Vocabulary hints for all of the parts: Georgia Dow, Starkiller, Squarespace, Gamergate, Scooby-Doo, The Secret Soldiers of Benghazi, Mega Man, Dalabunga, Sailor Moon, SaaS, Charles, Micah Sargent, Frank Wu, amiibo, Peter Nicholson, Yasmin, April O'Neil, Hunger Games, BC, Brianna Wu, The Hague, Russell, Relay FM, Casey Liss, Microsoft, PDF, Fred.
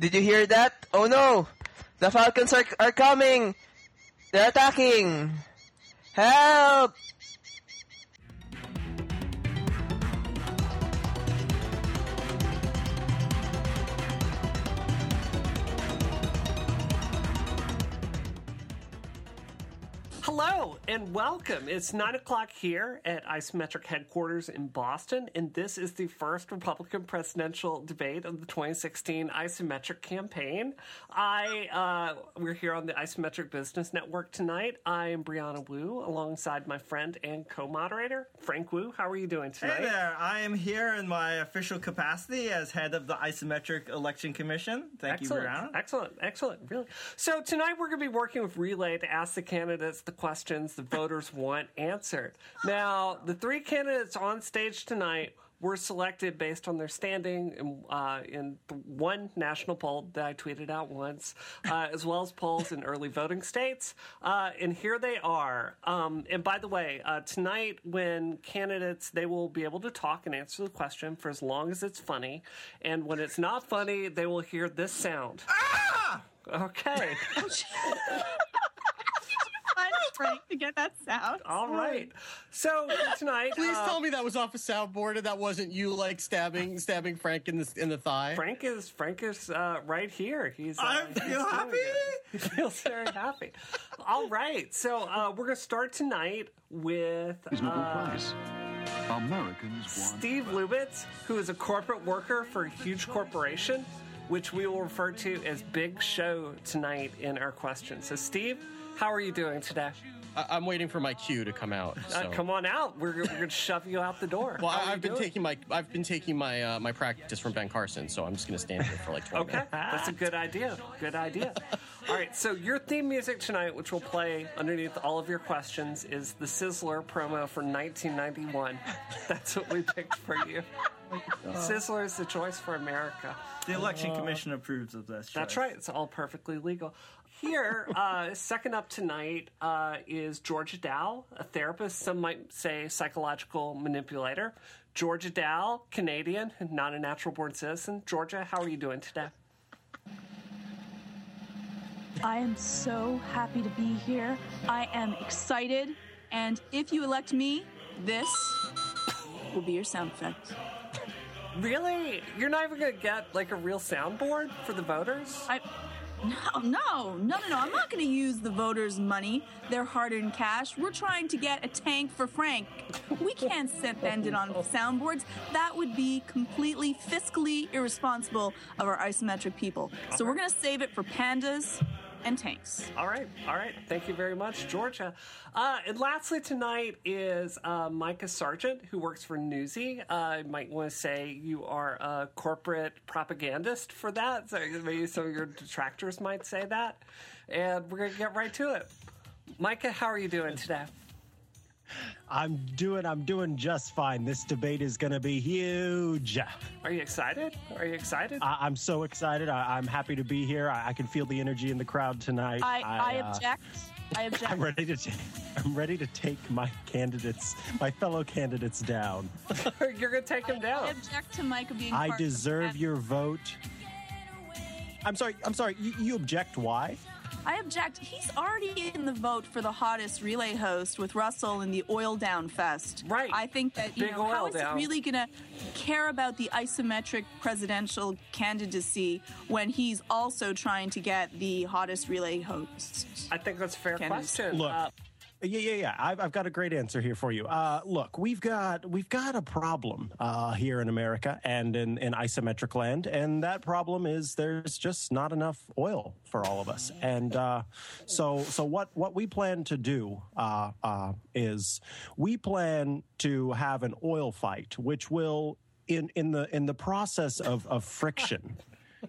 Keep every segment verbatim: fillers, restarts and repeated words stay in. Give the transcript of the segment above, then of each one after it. Did you hear that? Oh no! The Falcons are are coming! They're attacking! Help! Hello and welcome. It's nine o'clock here at Isometric Headquarters in Boston, and this is the first Republican presidential debate of the twenty sixteen Isometric Campaign. I uh, We're here on the Isometric Business Network tonight. I am Brianna Wu, alongside my friend and co-moderator, Frank Wu. How are you doing tonight? Hey there. I am here in my official capacity as head of the Isometric Election Commission. Thank excellent. you, Brianna. Excellent. Excellent. Really. So tonight we're going to be working with Relay to ask the candidates the questions the voters want answered. Now, the three candidates on stage tonight were selected based on their standing in, uh, in one national poll that I tweeted out once, uh, as well as polls in early voting states. Uh, and here they are. Um, and by the way, uh, tonight when candidates, they will be able to talk and answer the question for as long as it's funny. And when it's not funny, they will hear this sound. Ah! Okay. Frank to get that sound. All right. So tonight, please uh, tell me that was off a soundboard and that wasn't you like stabbing stabbing Frank in the in the thigh. Frank is Frank is uh, right here. He's. Uh, I feel he's happy. He feels very happy. All right. So uh, we're gonna start tonight with. Uh, Americans want Steve Lubitz, who is a corporate worker for a huge corporation, which we will refer to as Big Show tonight in our question. So Steve, how are you doing today? I'm waiting for my cue to come out. So. Uh, come on out. We're, we're going to shove you out the door. Well, How I've been doing? taking my I've been taking my uh, my practice from Ben Carson, so I'm just going to stand here for like twenty okay. minutes. Okay, that's a good idea. Good idea. All right, so your theme music tonight, which we'll play underneath all of your questions, is the Sizzler promo for nineteen ninety-one. That's what we picked for you. Sizzler is the choice for America. The Election uh, Commission approves of this choice. That's right. It's all perfectly legal. Here, uh, second up tonight uh, is Georgia Dow, a therapist, some might say psychological manipulator. Georgia Dow, Canadian, not a natural-born citizen. Georgia, how are you doing today? I am so happy to be here. I am excited. And if you elect me, this will be your sound effect. Really? You're not even going to get, like, a real soundboard for the voters? I... No, no, no, no, no. I'm not going to use the voters' money, their hard-earned cash. We're trying to get a tank for Frank. We can't spend it on soundboards. That would be completely fiscally irresponsible of our isometric people. So we're going to save it for pandas and tanks. All right, all right. Thank you very much, Georgia. Uh, and lastly tonight is uh, Micah Sargent, who works for Newsy. Uh, I might want to say you are a corporate propagandist for that. So maybe some of your detractors might say that. And we're going to get right to it. Micah, how are you doing today? I'm doing, I'm doing just fine. This debate is going to be huge. Are you excited? Are you excited? I, I'm so excited. I, I'm happy to be here. I, I can feel the energy in the crowd tonight. I, I, I uh, object. I object. I'm ready to. T- I'm ready to take my candidates, my fellow candidates, down. You're going to take them I, down. I object to Micah being. I deserve your vote. I'm sorry. I'm sorry. You, you object? Why? I object. He's already in the vote for the hottest relay host with Russell in the Oil Down Fest. Right. I think that, you Big know, how down. is he really going to care about the isometric presidential candidacy when he's also trying to get the hottest relay host? I think that's a fair candidacy. question. Look. Uh, Yeah, yeah, yeah. I've, I've got a great answer here for you. Uh, look, we've got we've got a problem uh, here in America and in, in isometric land, and that problem is there's just not enough oil for all of us. And uh, so, so what, what we plan to do uh, uh, is we plan to have an oil fight, which will in in the in the process of, of friction.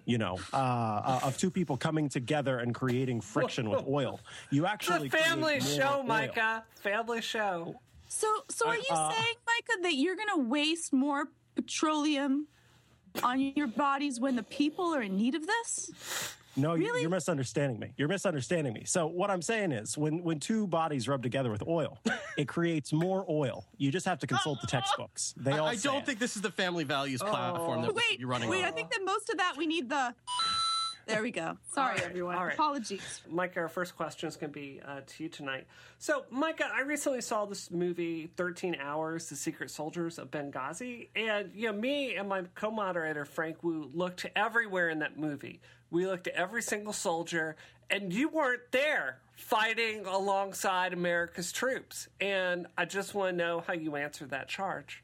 You know, uh, uh, of two people coming together and creating friction with oil. You actually it's a family show, oil. Micah. Family show. So, so are you uh, saying, Micah, that you're going to waste more petroleum on your bodies when the people are in need of this? No, really? You're misunderstanding me. You're misunderstanding me. So what I'm saying is when, when two bodies rub together with oil, it creates more oil. You just have to consult the textbooks. They all I, I don't it. think this is the family values platform oh. that you're running Wait, on. I think that most of that we need the... There we go. Sorry, right, everyone. Right. Apologies. Micah, our first question is going to be uh, to you tonight. So, Micah, I recently saw this movie, thirteen hours, The Secret Soldiers of Benghazi. And, you know, me and my co-moderator, Frank Wu, looked everywhere in that movie. We looked at every single soldier, and you weren't there fighting alongside America's troops. And I just want to know how you answered that charge.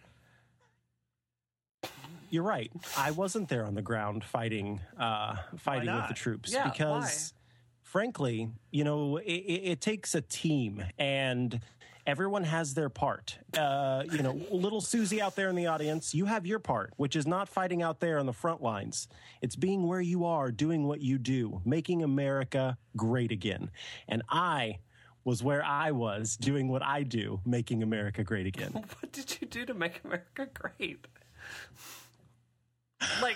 You're right. I wasn't there on the ground fighting uh, fighting with the troops yeah, because, why? frankly, you know, it, it takes a team and everyone has their part. Uh, you know, little Susie out there in the audience, you have your part, which is not fighting out there on the front lines. It's being where you are, doing what you do, making America great again. And I was where I was doing what I do, making America great again. What did you do to make America great? Like,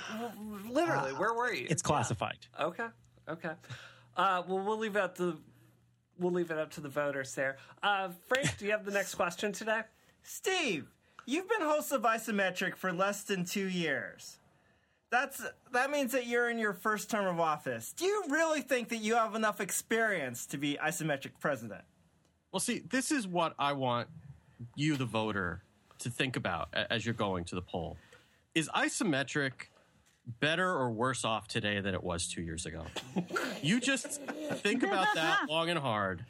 literally, uh, where were you? It's classified. Yeah. Okay, okay. Uh, well, we'll leave out the we'll leave it up to the voters there. Uh, Frank, do you have the next question today? Steve, you've been host of Isometric for less than two years. That's that means that you're in your first term of office. Do you really think that you have enough experience to be Isometric president? Well, see, this is what I want you, the voter, to think about as you're going to the poll. Is Isometric better or worse off today than it was two years ago? You just think about that long and hard,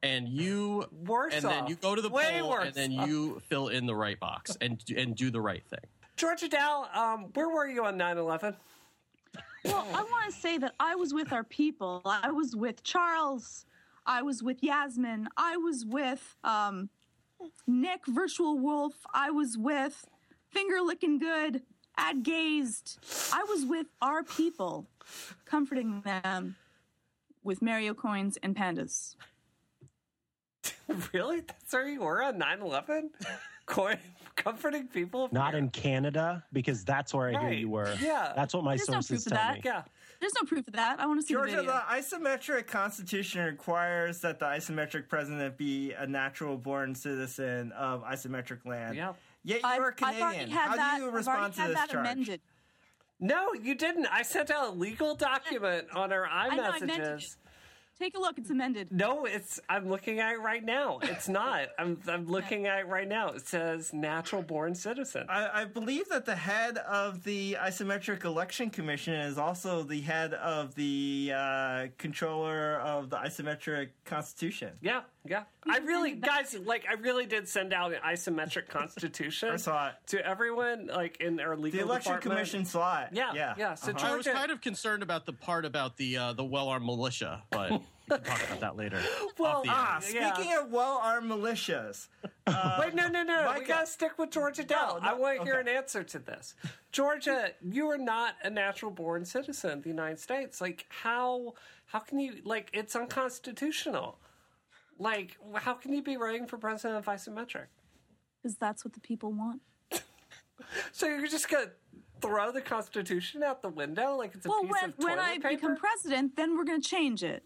and you worse and off. Then you go to the Way poll, and then off. you fill in the right box and and do the right thing. Georgia Dow, um, where were you on nine eleven? Well, I want to say that I was with our people. I was with Charles. I was with Yasmin. I was with um, Nick, Virtual Wolf. I was with Finger Licking Good, Ad Gazed. I was with our people, comforting them with Mario coins and pandas. Really? That's where you were on nine eleven? Coin, comforting people? Not in Canada, because that's where I right. hear you were. Yeah. That's what my There's sources no tell me. Yeah. There's no proof of that. I want to see Georgia, the video. Georgia, the Isometric Constitution requires that the Isometric president be a natural-born citizen of Isometric Land. Yeah. Yet you are Canadian. How that, do you respond to this charge? Amended. No, you didn't. I sent out a legal document on our iMessages. Take a look. It's amended. No, it's. I'm looking at it right now. It's not. I'm, I'm looking at it right now. It says natural-born citizen. I, I believe that the head of the Isometric Election Commission is also the head of the uh, controller of the Isometric Constitution. Yeah, yeah. I really, guys, like, I really did send out an Isometric Constitution I saw it. to everyone, like, in our legal department. The Election Commission saw it. Yeah, yeah. yeah. So uh-huh. Georgia, I was kind of concerned about the part about the uh, the well-armed militia, but... We'll talk about that later. Well, ah, speaking yeah. of well-armed militias. Uh, Wait, no, no, no. We got to stick with Georgia Dow. No, no, I want to okay. hear an answer to this. Georgia, you are not a natural-born citizen of the United States. Like, how how can you, like, it's unconstitutional. Like, how can you be running for president of Isometric? Because that's what the people want. So you're just going to throw the Constitution out the window like it's a well, piece when, of toilet paper? Well, when I paper? become president, then we're going to change it.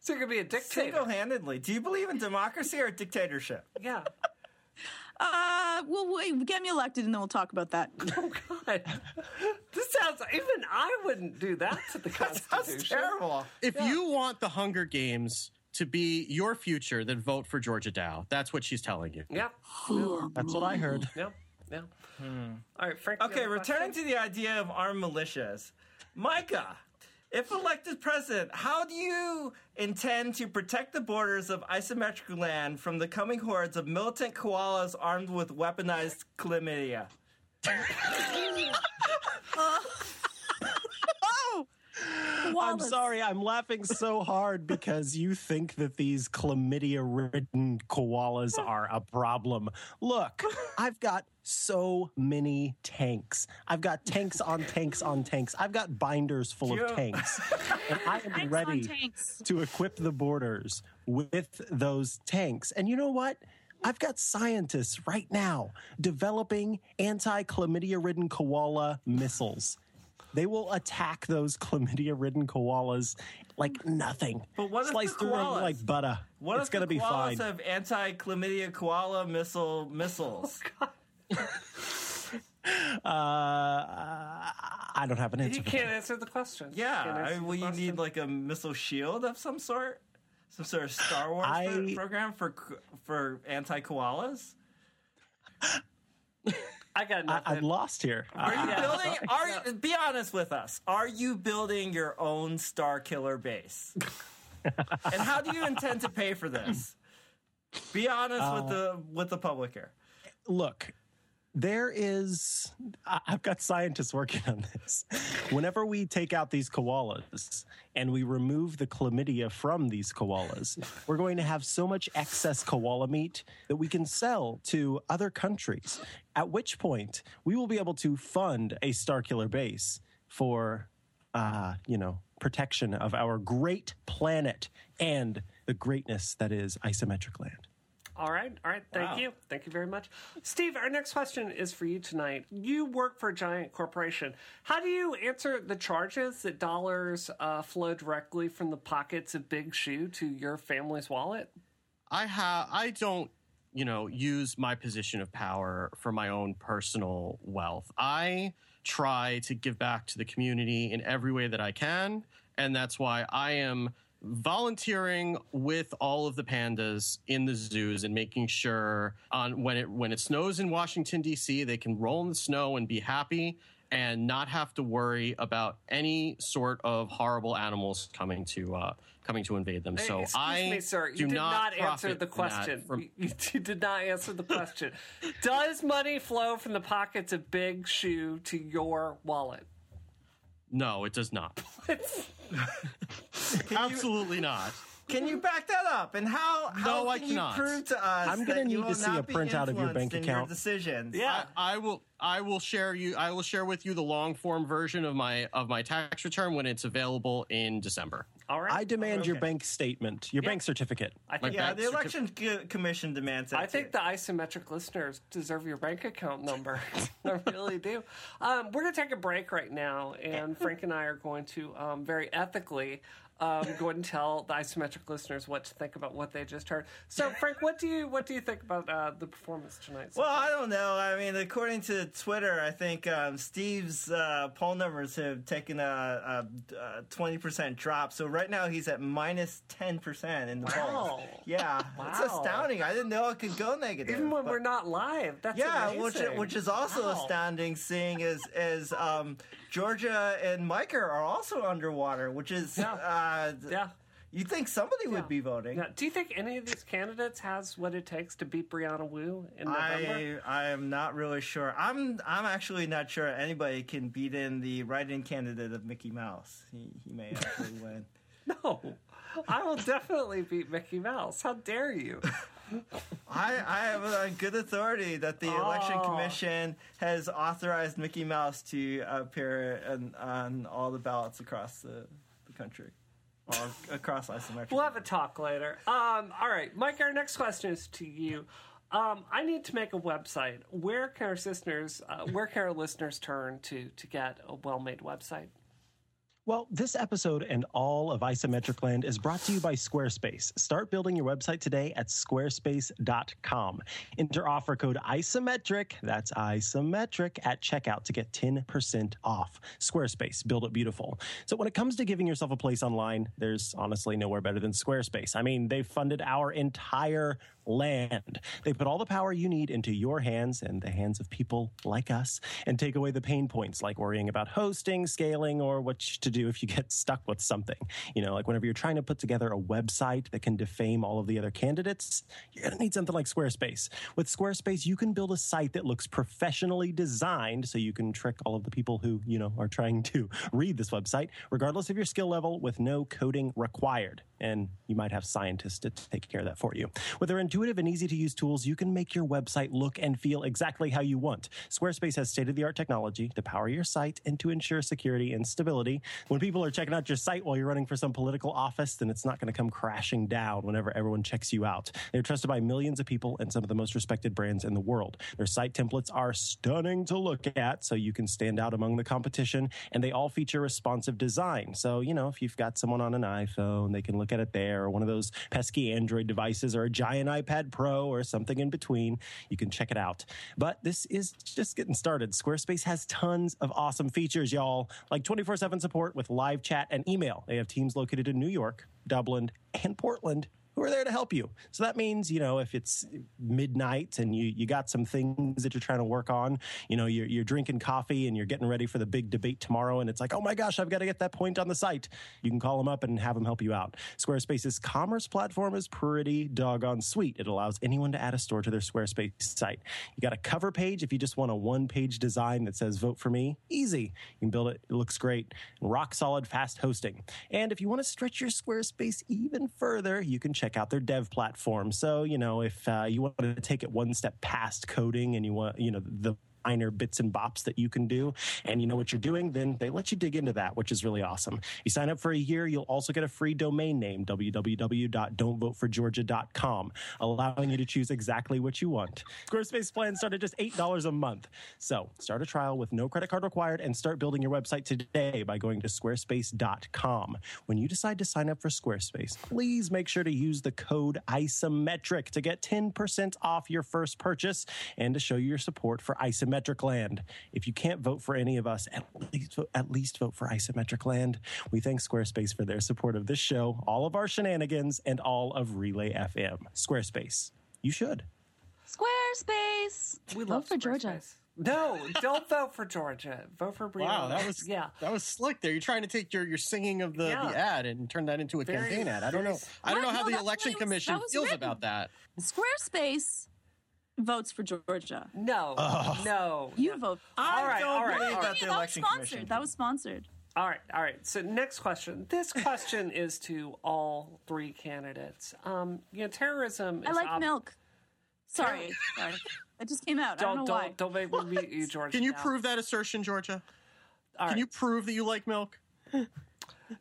So you're going to be a dictator. Single-handedly. Do you believe in democracy or dictatorship? Yeah. Uh, well, wait, get me elected and then we'll talk about that. Oh, God. This sounds... Even I wouldn't do that to the Constitution. That sounds terrible. If yeah. you want the Hunger Games to be your future, then vote for Georgia Dow. That's what she's telling you. Yep. That's what I heard. Yep. Yep. Hmm. All right, Frank. Okay, returning question? to the idea of armed militias. Micah... If elected president, how do you intend to protect the borders of Isometric Land from the coming hordes of militant koalas armed with weaponized chlamydia? Oh! I'm sorry, I'm laughing so hard because you think that these chlamydia-ridden koalas are a problem. Look, I've got so many tanks. I've got tanks on tanks on tanks. I've got binders full yeah. of tanks. And I am tanks ready to equip the borders with those tanks. And you know what? I've got scientists right now developing anti-chlamydia-ridden koala missiles. They will attack those chlamydia-ridden koalas like nothing. But what Slice if the koalas? through them like butter. What it's if the be koalas fine. have anti-chlamydia koala missile missiles? Oh, God. Uh, I don't have an answer. You can't answer the question. Yeah, I, will you question. need like a missile shield of some sort? Some sort of Star Wars I, program for for anti-koalas? I got nothing. I, I'm lost here. Are you uh, building? Are be honest with us. Are you building your own Starkiller base? And how do you intend to pay for this? Be honest uh, with the with the public here. Look. There is, I've got scientists working on this. Whenever we take out these koalas and we remove the chlamydia from these koalas, we're going to have so much excess koala meat that we can sell to other countries, at which point we will be able to fund a Starkiller base for, uh, you know, protection of our great planet and the greatness that is Isometric Land. All right. All right. Thank wow. you. Thank you very much. Steve, our next question is for you tonight. You work for a giant corporation. How do you answer the charges that dollars uh, flow directly from the pockets of Big Shoe to your family's wallet? I have. I don't, you know, use my position of power for my own personal wealth. I try to give back to the community in every way that I can. And that's why I am volunteering with all of the pandas in the zoos and making sure on when it when it snows in Washington, D C, they can roll in the snow and be happy and not have to worry about any sort of horrible animals coming to uh, coming to invade them. So Excuse I me, sir. You do did not, not answer the question. From- you did not answer the question. Does money flow from the pockets of Big Shoe to your wallet? No, it does not. Absolutely you, not. Can you back that up? And how, how no, can you prove to us I'm gonna that need you will to see not a printout of your bank account decisions? Yeah, I, I will. I will share you. I will share with you the long form version of my of my tax return when it's available in December. All right. I demand okay. your bank statement, your yeah. bank certificate. I think, yeah, the certif- election commission demands it. I think the Isometric listeners deserve your bank account number. I really do. Um, we're going to take a break right now, and Frank and I are going to um, very ethically um, go ahead and tell the Isometric listeners what to think about what they just heard. So, Frank, what do you what do you think about uh, the performance tonight? So well, far? I don't know. I mean, according to Twitter, I think um, Steve's uh, poll numbers have taken a, a, a twenty percent drop. So right now he's at minus ten percent in the wow. polls. Yeah. Wow. It's astounding. I didn't know it could go negative. Even when but, we're not live. That's yeah, amazing. Which, which is also wow. astounding, seeing as, as um, Georgia and Micah are also underwater, which is... Yeah. Uh, yeah. You'd think somebody yeah. would be voting. Now, do you think any of these candidates has what it takes to beat Brianna Wu in November? I, I am not really sure. I'm I'm actually not sure anybody can beat in the write-in candidate of Mickey Mouse. He he may actually win. No, I will definitely beat Mickey Mouse. How dare you? I, I have on good authority that the oh. Election Commission has authorized Mickey Mouse to appear in, on all the ballots across the, the country. Well, across Isometric. We'll have a talk later. Um, all right, Mike, our next question is to you. Um, I need to make a website. Where can our listeners, uh, where can our listeners turn to to get a well-made website? Well, this episode and all of Isometric Land is brought to you by Squarespace. Start building your website today at squarespace dot com. Enter offer code ISOMETRIC, that's ISOMETRIC, at checkout to get ten percent off. Squarespace, build it beautiful. So when it comes to giving yourself a place online, there's honestly nowhere better than Squarespace. I mean, they've funded our entire land. They put all the power you need into your hands and the hands of people like us and take away the pain points like worrying about hosting, scaling, or what to do. do if you get stuck with something. You know, like whenever you're trying to put together a website that can defame all of the other candidates, you're going to need something like Squarespace. With Squarespace, you can build a site that looks professionally designed so you can trick all of the people who, you know, are trying to read this website, regardless of your skill level, with no coding required. And you might have scientists to take care of that for you. With their intuitive and easy-to-use tools, you can make your website look and feel exactly how you want. Squarespace has state-of-the-art technology to power your site and to ensure security and stability. When people are checking out your site while you're running for some political office, then it's not going to come crashing down whenever everyone checks you out. They're trusted by millions of people and some of the most respected brands in the world. Their site templates are stunning to look at, so you can stand out among the competition, and they all feature responsive design. So, you know, if you've got someone on an iPhone, they can look at it there, or one of those pesky Android devices, or a giant iPad Pro or something in between, you can check it out. But this is just getting started. Squarespace has tons of awesome features, y'all, like twenty-four seven support with live chat and email. They have teams located in New York, Dublin, and Portland who are there to help you. So that means, you know, if it's midnight and you, you got some things that you're trying to work on, you know, you're, you're drinking coffee and you're getting ready for the big debate tomorrow, and it's like, oh my gosh, I've got to get that point on the site. You can call them up and have them help you out. Squarespace's commerce platform is pretty doggone sweet. It allows anyone to add a store to their Squarespace site. You got a cover page if you just want a one-page design that says, vote for me. Easy. You can build it. It looks great. Rock solid, fast hosting. And if you want to stretch your Squarespace even further, you can check Check out their dev platform. So, you know, if uh, you want to take it one step past coding and you want, you know, the minor bits and bops that you can do and you know what you're doing, then they let you dig into that, which is really awesome. You sign up for a year, you'll also get a free domain name, w w w dot don't vote for georgia dot com, allowing you to choose exactly what you want. Squarespace plans start at just eight dollars a month. So start a trial with no credit card required and start building your website today by going to squarespace dot com. When you decide to sign up for Squarespace, please make sure to use the code ISOMETRIC to get ten percent off your first purchase and to show your support for Isometric Land. If you can't vote for any of us, at least, at least vote for Isometric Land. We thank Squarespace for their support of this show, all of our shenanigans, and all of Relay F M. Squarespace. You should. Squarespace. We love vote for Squarespace. Georgia. No, don't vote for Georgia. Vote for Brianna. Wow, that was yeah. that was slick there. You're trying to take your, your singing of the, yeah. the ad and turn that into a very, campaign ad. I don't know. Smart. I don't know how no, the election was, commission feels written. About that. Squarespace votes for Georgia. No, oh. no. You vote. I all right, don't all right. Believe all right. That, the that election was sponsored. Commission. That was sponsored. All right, all right. So next question. This question is to all three candidates. Um, you know, terrorism. Is I like ob- milk. Sorry, sorry. That just came out. Don't, I don't know don't, why. Don't make me mute you, Georgia. Can you now. prove that assertion, Georgia? All Can right. you prove that you like milk?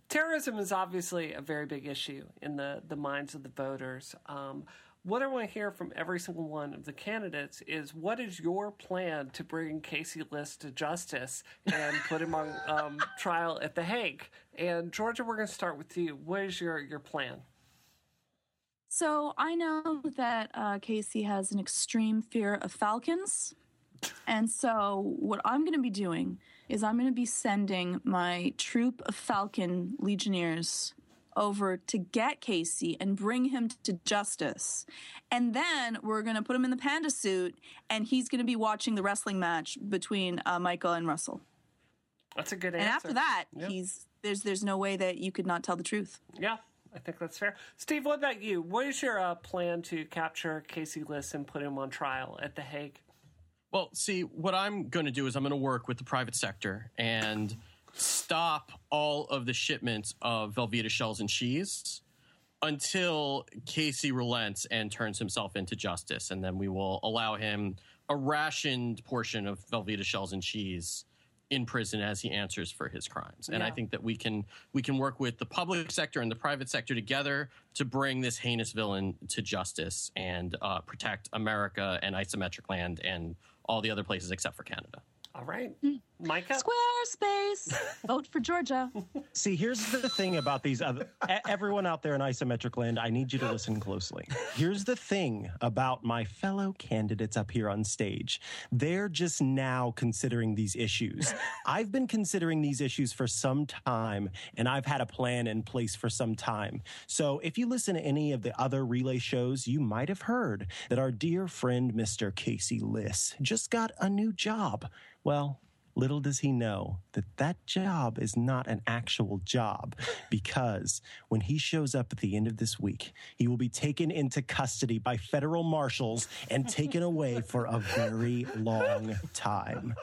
Terrorism is obviously a very big issue in the the minds of the voters. Um, What I want to hear from every single one of the candidates is, what is your plan to bring Casey Liss to justice and put him on um, trial at The Hague? And Georgia, we're going to start with you. What is your, your plan? So I know that uh, Casey has an extreme fear of falcons. And so what I'm going to be doing is I'm going to be sending my troop of falcon legionnaires over to get Casey and bring him to justice. And then we're going to put him in the panda suit, and he's going to be watching the wrestling match between uh, Micah and Russell. That's a good answer. And after that, yep. he's there's there's no way that you could not tell the truth. Yeah, I think that's fair. Steve, what about you? What is your uh, plan to capture Casey Liss and put him on trial at The Hague? Well, see, what I'm going to do is I'm going to work with the private sector and stop all of the shipments of Velveeta shells and cheese until Casey relents and turns himself into justice. And then we will allow him a rationed portion of Velveeta shells and cheese in prison as he answers for his crimes. And yeah. I think that we can we can work with the public sector and the private sector together to bring this heinous villain to justice and uh, protect America and Isometric Land and all the other places except for Canada. All right. Micah? Squarespace. Vote for Georgia. See, here's the thing about these other... Everyone out there in Isometric Land, I need you to listen closely. Here's the thing about my fellow candidates up here on stage. They're just now considering these issues. I've been considering these issues for some time, and I've had a plan in place for some time. So if you listen to any of the other Relay shows, you might have heard that our dear friend, Mister Casey Liss, just got a new job. Well, little does he know that that job is not an actual job, because when he shows up at the end of this week, he will be taken into custody by federal marshals and taken away for a very long time.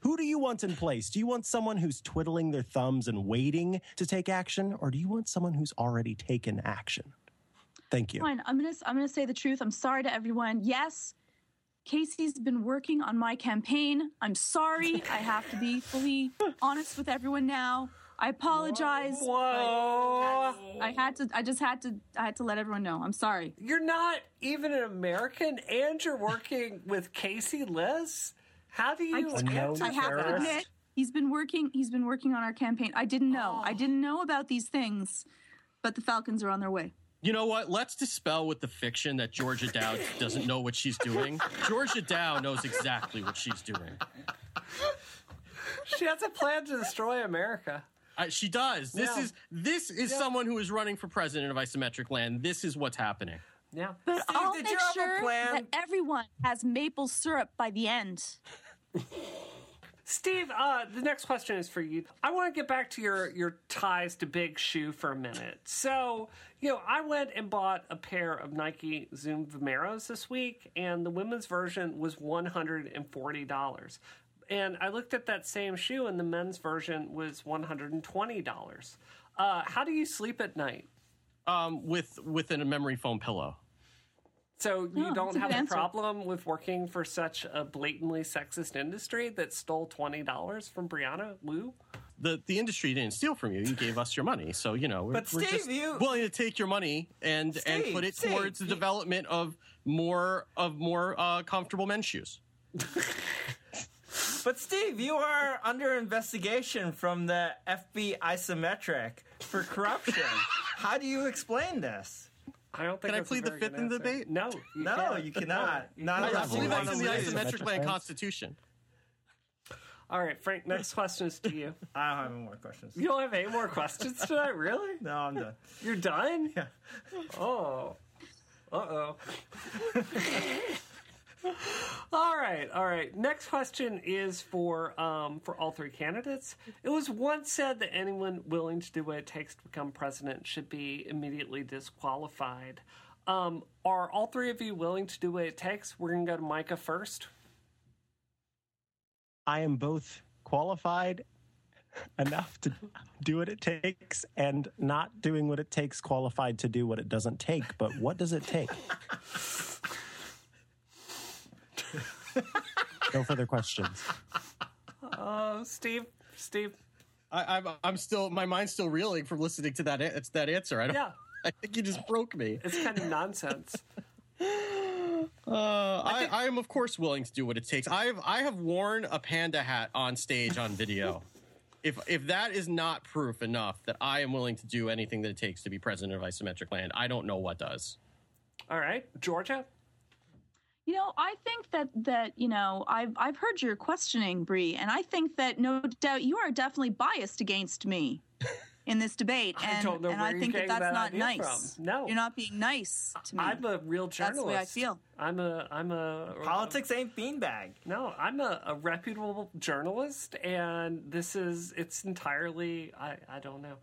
Who do you want in place? Do you want someone who's twiddling their thumbs and waiting to take action, or do you want someone who's already taken action? Thank you. Fine. I'm going to I'm going to say the truth. I'm sorry to everyone. Yes. Casey's been working on my campaign. I'm sorry. I have to be fully honest with everyone now. I apologize. Whoa! I had to. I just had to. I had to let everyone know. I'm sorry. You're not even an American, and you're working with Casey Liss. How do you? I, have to, I have to admit, he's been working. He's been working on our campaign. I didn't know. Oh. I didn't know about these things, but the Falcons are on their way. You know what? Let's dispel with the fiction that Georgia Dow doesn't know what she's doing. Georgia Dow knows exactly what she's doing. She has a plan to destroy America. Uh, she does. This yeah. is this is yeah. someone who is running for president of Isometric Land. This is what's happening. Yeah. But Steve, I'll make sure that everyone has maple syrup by the end. Steve, uh, the next question is for you. I want to get back to your, your ties to Big Shoe for a minute. So, you know, I went and bought a pair of Nike Zoom Vomeros this week, and the women's version was one hundred forty dollars. And I looked at that same shoe, and the men's version was one hundred twenty dollars. Uh, how do you sleep at night? Um, with, with a memory foam pillow. So you no, don't have a problem with working for such a blatantly sexist industry that stole twenty dollars from Brianna Wu? The the industry didn't steal from you. You gave us your money. So, you know, we're, but Steve, we're just you, willing to take your money and, Steve, and put it Steve, towards the you, development of more, of more uh, comfortable men's shoes. But, Steve, you are under investigation from the F B Isometric for corruption. How do you explain this? I don't think Can I plead the fifth in the debate? No. You no, can't. you cannot. No, you not believe that's in the Isometric Land Constitution. All right, Frank, next question is to you. I don't have any more questions. You don't have any more questions tonight? Really? No, I'm done. You're done? Yeah. Oh. Uh-oh. all right, all right. Next question is for um, for all three candidates. It was once said that anyone willing to do what it takes to become president should be immediately disqualified. Um, are all three of you willing to do what it takes? We're going to go to Micah first. I am both qualified enough to do what it takes and not doing what it takes qualified to do what it doesn't take. But what does it take? No further questions. Oh, uh, Steve, Steve, I, I'm, I'm still, my mind's still reeling from listening to that. It's that answer. I don't. Yeah. I think you just broke me. It's kind of nonsense. uh, I, think- I, I am, of course, willing to do what it takes. I've, I have worn a panda hat on stage on video. if, if that is not proof enough that I am willing to do anything that it takes to be president of Isometric Land, I don't know what does. All right, Georgia. You know, I think that, that you know, I've, I've heard your questioning, Bree, and I think that no doubt you are definitely biased against me in this debate. And I, don't know and where I think that that's that not nice. From. No. You're not being nice to me. I'm a real journalist. That's the way I feel. I'm a... I'm a Politics a, ain't beanbag. No, I'm a, a reputable journalist, and this is, it's entirely, I, I don't know.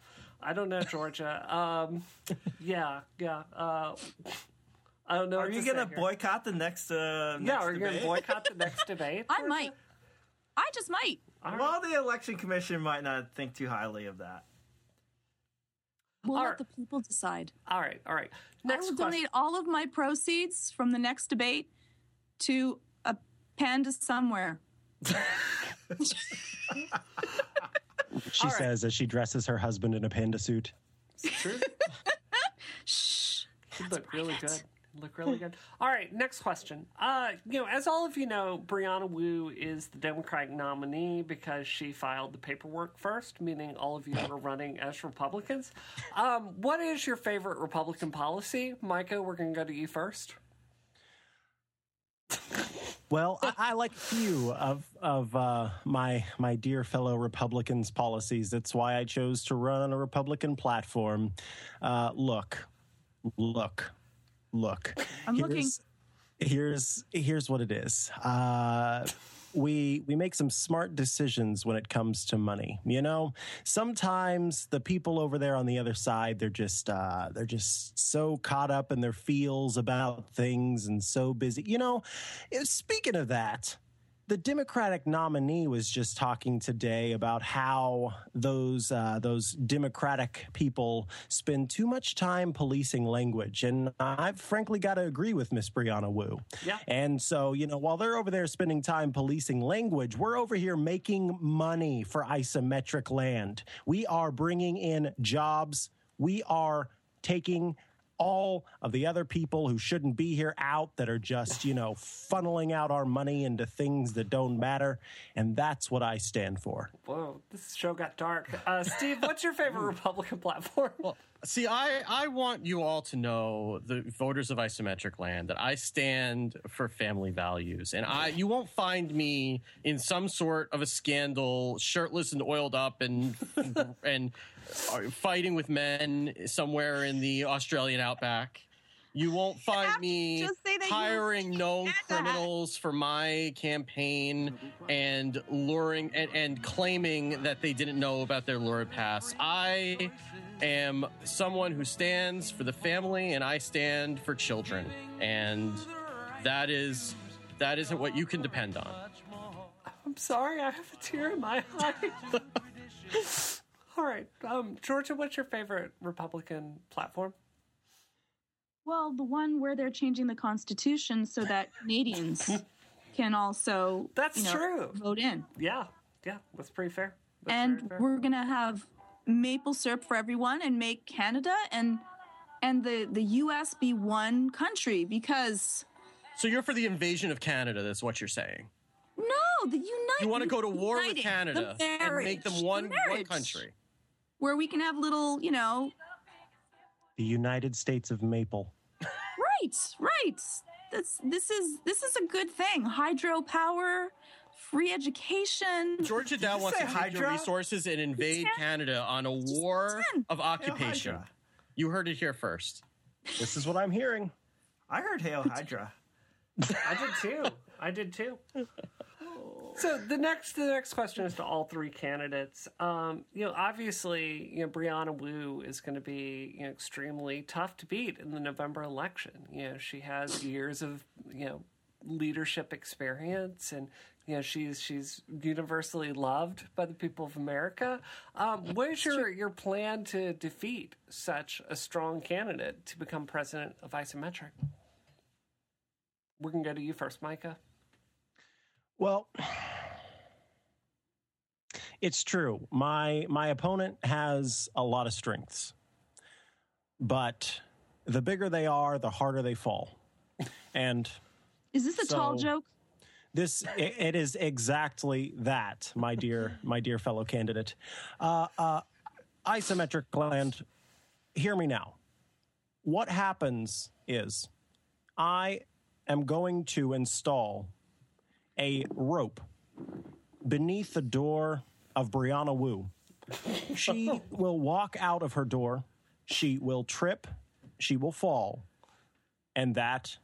I don't know, Georgia. um, yeah, yeah. Uh, I don't know. Are you going to boycott the next? Uh, next yeah, are you going to boycott the next debate? I might. It? I just might. All well, right. The election commission might not think too highly of that. We'll all let right. the people decide. All right, all right. Next I will question. donate all of my proceeds from the next debate to a panda somewhere. She all says right. as she dresses her husband in a panda suit. It's true. Shh. It looked really good. Look really good. All right, next question. Uh, you know, as all of you know, Brianna Wu is the Democratic nominee because she filed the paperwork first, meaning all of you were running as Republicans. Um, what is your favorite Republican policy? Micah, we're going to go to you first. Well, I, I like a few of of uh, my my dear fellow Republicans' policies. That's why I chose to run on a Republican platform. Uh, look, look. Look, I'm here's, looking. Here's here's what it is. Uh, we we make some smart decisions when it comes to money. You know, sometimes the people over there on the other side, they're just uh, they're just so caught up in their feels about things and so busy. You know, speaking of that. The Democratic nominee was just talking today about how those uh, those Democratic people spend too much time policing language, and I've frankly got to agree with Miss Brianna Wu. Yeah. And so, you know, while they're over there spending time policing language, we're over here making money for Isometric Land. We are bringing in jobs. We are taking all of the other people who shouldn't be here out that are just, you know, funneling out our money into things that don't matter. And that's what I stand for. Whoa, this show got dark. Uh, Steve, what's your favorite Republican platform? Well, see, I, I want you all to know, the voters of Isometric Land, that I stand for family values. And I you won't find me in some sort of a scandal, shirtless and oiled up and and fighting with men somewhere in the Australian outback. You won't find me hiring known criminals for my campaign and luring and, and claiming that they didn't know about their lurid past. I am someone who stands for the family, and I stand for children, and that is that isn't what you can depend on. I'm sorry, I have a tear in my eye. All right, um, Georgia, what's your favorite Republican platform? Well, the one where they're changing the Constitution so that Canadians can also that's you know, true. vote in. Yeah, yeah, that's pretty fair. That's and fair. We're going to have maple syrup for everyone and make Canada and and the, the U S be one country because... So you're for the invasion of Canada, that's what you're saying? No, the United... You want to go to war United, with Canada marriage, and make them one, the one country. Where we can have little, you know... The United States of Maple. Right, right. This, this is this is a good thing. Hydropower, free education. Georgia Dow wants to take your resources and invade Canada on a war of occupation. You heard it here first. This is what I'm hearing. I heard Hail Hydra. I did too. I did too. So the next the next question is to all three candidates. Um, you know, obviously, you know, Brianna Wu is going to be, you know, extremely tough to beat in the November election. You know, she has years of, you know, leadership experience, and you know she's she's universally loved by the people of America. Um, what is your your plan to defeat such a strong candidate to become president of Isometric? We're going to go to you first, Micah. Well, it's true. My my opponent has a lot of strengths, but the bigger they are, the harder they fall. And is this a so tall joke? This it, it is exactly that, my dear my dear fellow candidate. Uh, uh, Isometric Land, hear me now. What happens is I am going to install a rope beneath the door of Brianna Wu. She will walk out of her door. She will trip. She will fall. And that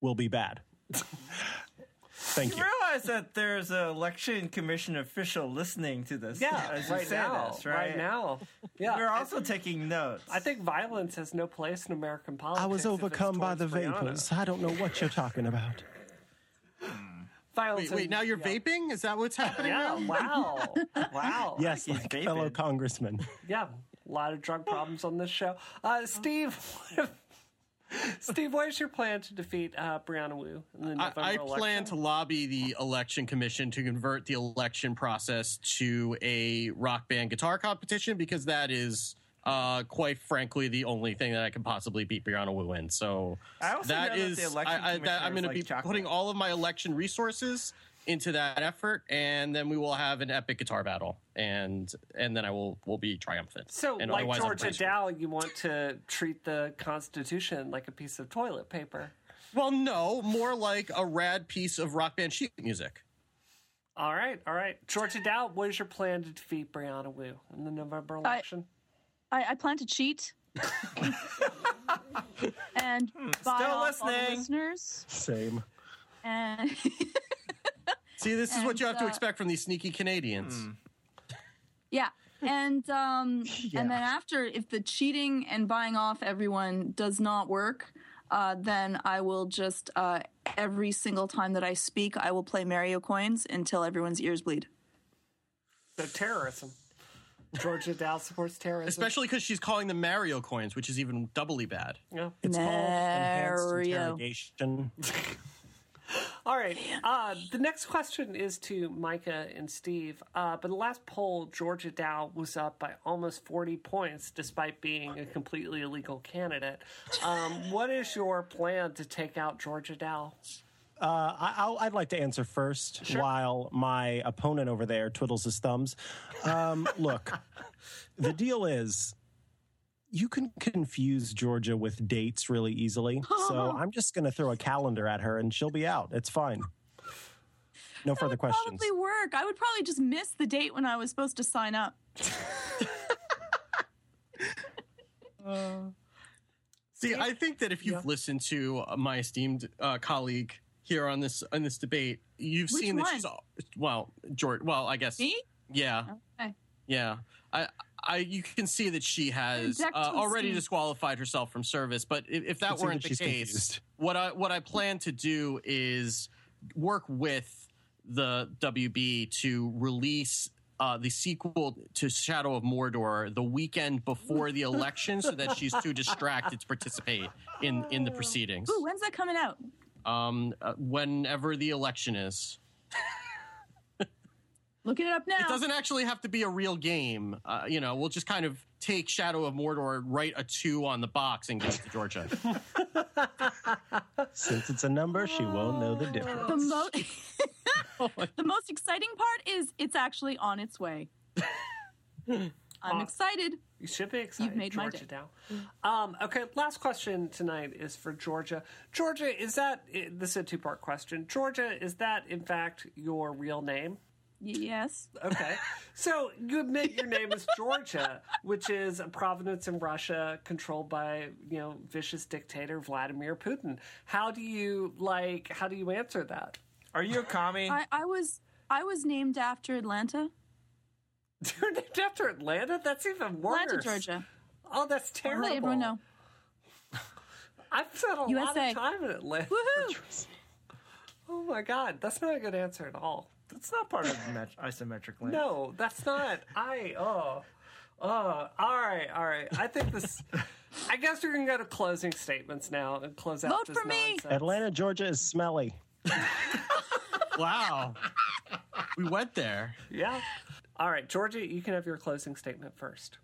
will be bad. Thank you. You realize that there's an election commission official listening to this. Yeah, as right, you say now, this, right? right now. Yeah. We're also taking notes. I think violence has no place in American politics. I was overcome by the Brianna. vapors. I don't know what you're talking about. Wait, wait, now you're yeah. vaping? Is that what's happening yeah, now? Wow. Wow. Yes, like vaping. Fellow congressman. Yeah, a lot of drug problems on this show. Uh, Steve, what if, Steve, what is your plan to defeat uh, Brianna Wu in the November I, I election? I plan to lobby the election commission to convert the election process to a rock band guitar competition, because that is... Uh, quite frankly, the only thing that I could possibly beat Brianna Wu in. So that is, that I, I, that I'm going like to be chocolate. putting all of my election resources into that effort, and then we will have an epic guitar battle, and and then I will will be triumphant. So, and like Georgia Dow, you want to treat the Constitution like a piece of toilet paper? Well, no, more like a rad piece of rock band sheet music. All right, all right, Georgia Dow, what is your plan to defeat Brianna Wu in the November election? I- I, I plan to cheat and buy Still off all the listeners. Same. And see, this and, is what you have uh, to expect from these sneaky Canadians. Mm. Yeah, and um, yeah. and then after, if the cheating and buying off everyone does not work, uh, then I will just uh, every single time that I speak, I will play Mario coins until everyone's ears bleed. So terrorism. Georgia Dow supports terrorism. Especially because she's calling them Mario coins, which is even doubly bad. Yeah. It's Mario. Called enhanced interrogation. All right. Uh, the next question is to Micah and Steve. Uh, but the last poll, Georgia Dow was up by almost forty points, despite being a completely illegal candidate. Um, what is your plan to take out Georgia Dow? Uh, I'll, I'd like to answer first, sure, while my opponent over there twiddles his thumbs. Um, look, the deal is, you can confuse Georgia with dates really easily. So I'm just going to throw a calendar at her and she'll be out. It's fine. No that further would questions. Probably work. I would probably just miss the date when I was supposed to sign up. uh, See, I think that if you've yeah. listened to my esteemed uh, colleague here on this on this debate, you've Which seen one? that she's all, well, George. Well, I guess me. Yeah. Okay. Yeah. I. I, you can see that she has uh, already disqualified herself from service. But if, if that it's weren't the case, confused. what I what I plan to do is work with the W B to release uh, the sequel to Shadow of Mordor the weekend before the election, so that she's too distracted to participate in, in the proceedings. Ooh, when's that coming out? Um, uh, whenever the election is. Looking it up now. It doesn't actually have to be a real game. Uh, you know, we'll just kind of take Shadow of Mordor, write a two on the box, and give it to Georgia. Since it's a number, she won't know the difference. The, mo- oh the most exciting part is it's actually on its way. I'm awesome. excited. You should be excited. You've made Georgia Dow. Um, okay, last question tonight is for Georgia. Georgia, is that, this is a two-part question. Georgia, is that, in fact, your real name? Yes. Okay. So you admit your name is Georgia, which is a province in Russia controlled by, you know, vicious dictator Vladimir Putin. How do you like how do you answer that? Are you a commie? I, I was I was named after Atlanta. You're named after Atlanta? That's even worse. Atlanta, Georgia. Oh, that's terrible. I'll let everyone know. I've spent a U S A. lot of time in Atlanta. Woohoo! Oh my God, that's not a good answer at all. That's not part of Isometric Land. No, that's not. I, oh, oh, all right, all right. I think this, I guess we're going to go to closing statements now and close out Vote this Vote for nonsense. me. Atlanta, Georgia is smelly. Wow. We went there. Yeah. All right, Georgia, you can have your closing statement first.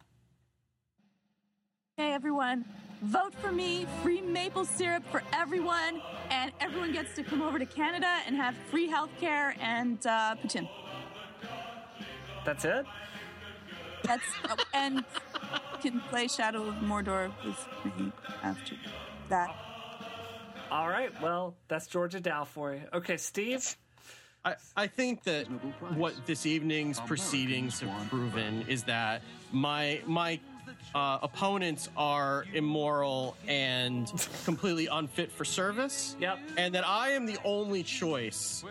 Hey, everyone. Vote for me. Free maple syrup for everyone. And everyone gets to come over to Canada and have free healthcare and uh, Putin. That's it? That's oh, and you can play Shadow of Mordor with me after that. All right. Well, that's Georgia Dow for you. Okay, Steve? I, I think that what this evening's proceedings have proven is that my my... Uh, opponents are immoral and completely unfit for service. Yep. And that I am the only choice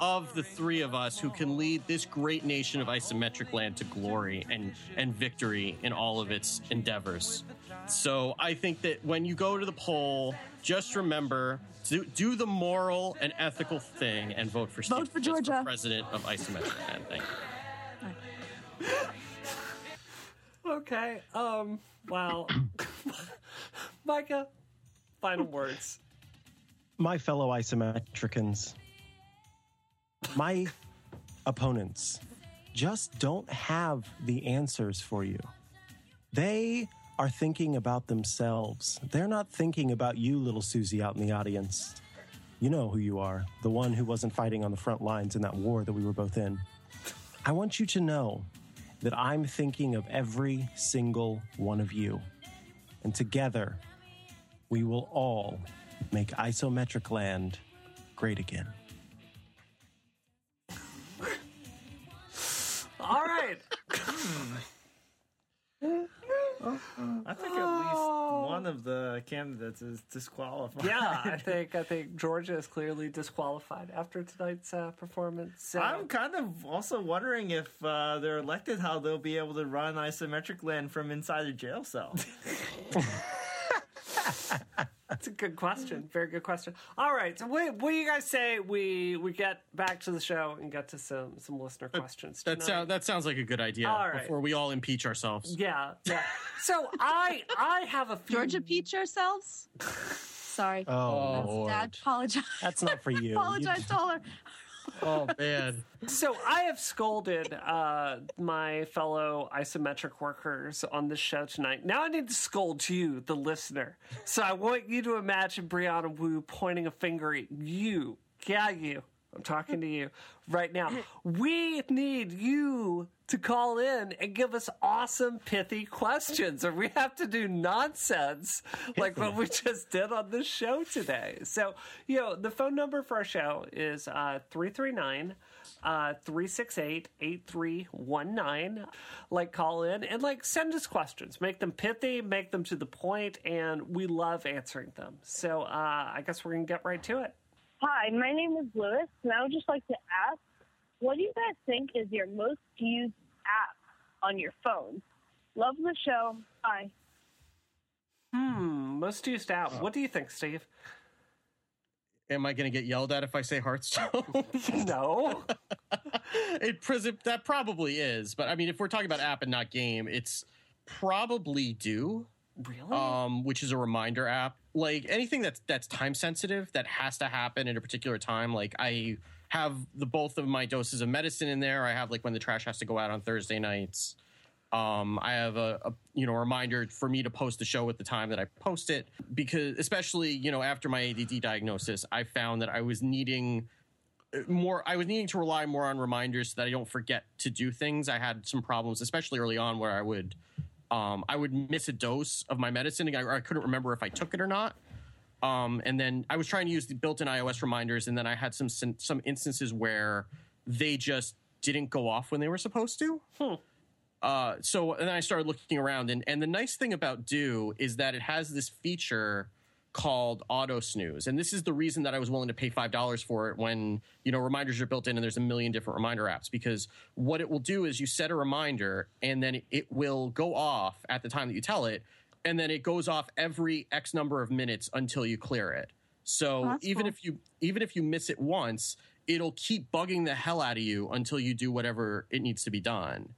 of the three of us who can lead this great nation of Isometric Land to glory and, and victory in all of its endeavors. So I think that when you go to the poll, just remember, do, do the moral and ethical thing and vote for Steve Vote for Georgia. For president of Isometric Land. Thank you. All right. Okay. Um, wow. Micah, final words. My fellow Isometricans, my opponents just don't have the answers for you. They are thinking about themselves. They're not thinking about you, little Susie, out in the audience. You know who you are, the one who wasn't fighting on the front lines in that war that we were both in. I want you to know that I'm thinking of every single one of you. And together, we will all make Isometric Land great again. All right. I think at least one of the candidates is disqualified. Yeah, I think I think Georgia is clearly disqualified after tonight's uh, performance. So. I'm kind of also wondering if uh, they're elected, how they'll be able to run Isometric Land from inside a jail cell. That's a good question. Very good question. All right. So what, what do you guys say we we get back to the show and get to some, some listener questions? That, sound, that sounds like a good idea. All right. Before we all impeach ourselves. Yeah. yeah. So I I have a few... Georgia peach ourselves? Sorry. Oh, I apologize. That's not for you. I apologize to all her. Oh, man. So I have scolded uh, my fellow isometric workers on this show tonight. Now I need to scold you, the listener. So I want you to imagine Brianna Wu pointing a finger at you. Yeah, you. I'm talking to you right now. We need you to call in and give us awesome, pithy questions, or we have to do nonsense like what we just did on this show today. So, you know, the phone number for our show is uh, three three nine, three six eight, eight three one nine. Like, call in and, like, send us questions. Make them pithy, make them to the point, and we love answering them. So uh, I guess we're going to get right to it. Hi, my name is Lewis, and I would just like to ask, what do you guys think is your most used app on your phone? Love the show. Bye. Hmm, most used app. Oh. What do you think, Steve? Am I going to get yelled at if I say Hearthstone? No. It that probably is, but I mean, if we're talking about app and not game, it's probably Do. Really? Um, which is a reminder app. Like, anything that's that's time sensitive that has to happen at a particular time. Like, I have the both of my doses of medicine in there. I have, like, when the trash has to go out on Thursday nights. Um, I have a, a you know reminder for me to post the show at the time that I post it, because especially you know after my A D D diagnosis, I found that I was needing more. I was needing to rely more on reminders so that I don't forget to do things. I had some problems, especially early on, where I would. Um, I would miss a dose of my medicine. I, I couldn't remember if I took it or not. Um, and then I was trying to use the built-in iOS reminders, and then I had some some instances where they just didn't go off when they were supposed to. Hmm. Uh, so and then I started looking around, and, and the nice thing about Do is that it has this feature called auto snooze, and this is the reason that I was willing to pay five dollars for it when you know reminders are built in and there's a million different reminder apps, because what it will do is you set a reminder and then it will go off at the time that you tell it, and then it goes off every X number of minutes until you clear it. So oh, even cool. if you even if you miss it once, it'll keep bugging the hell out of you until you do whatever it needs to be done.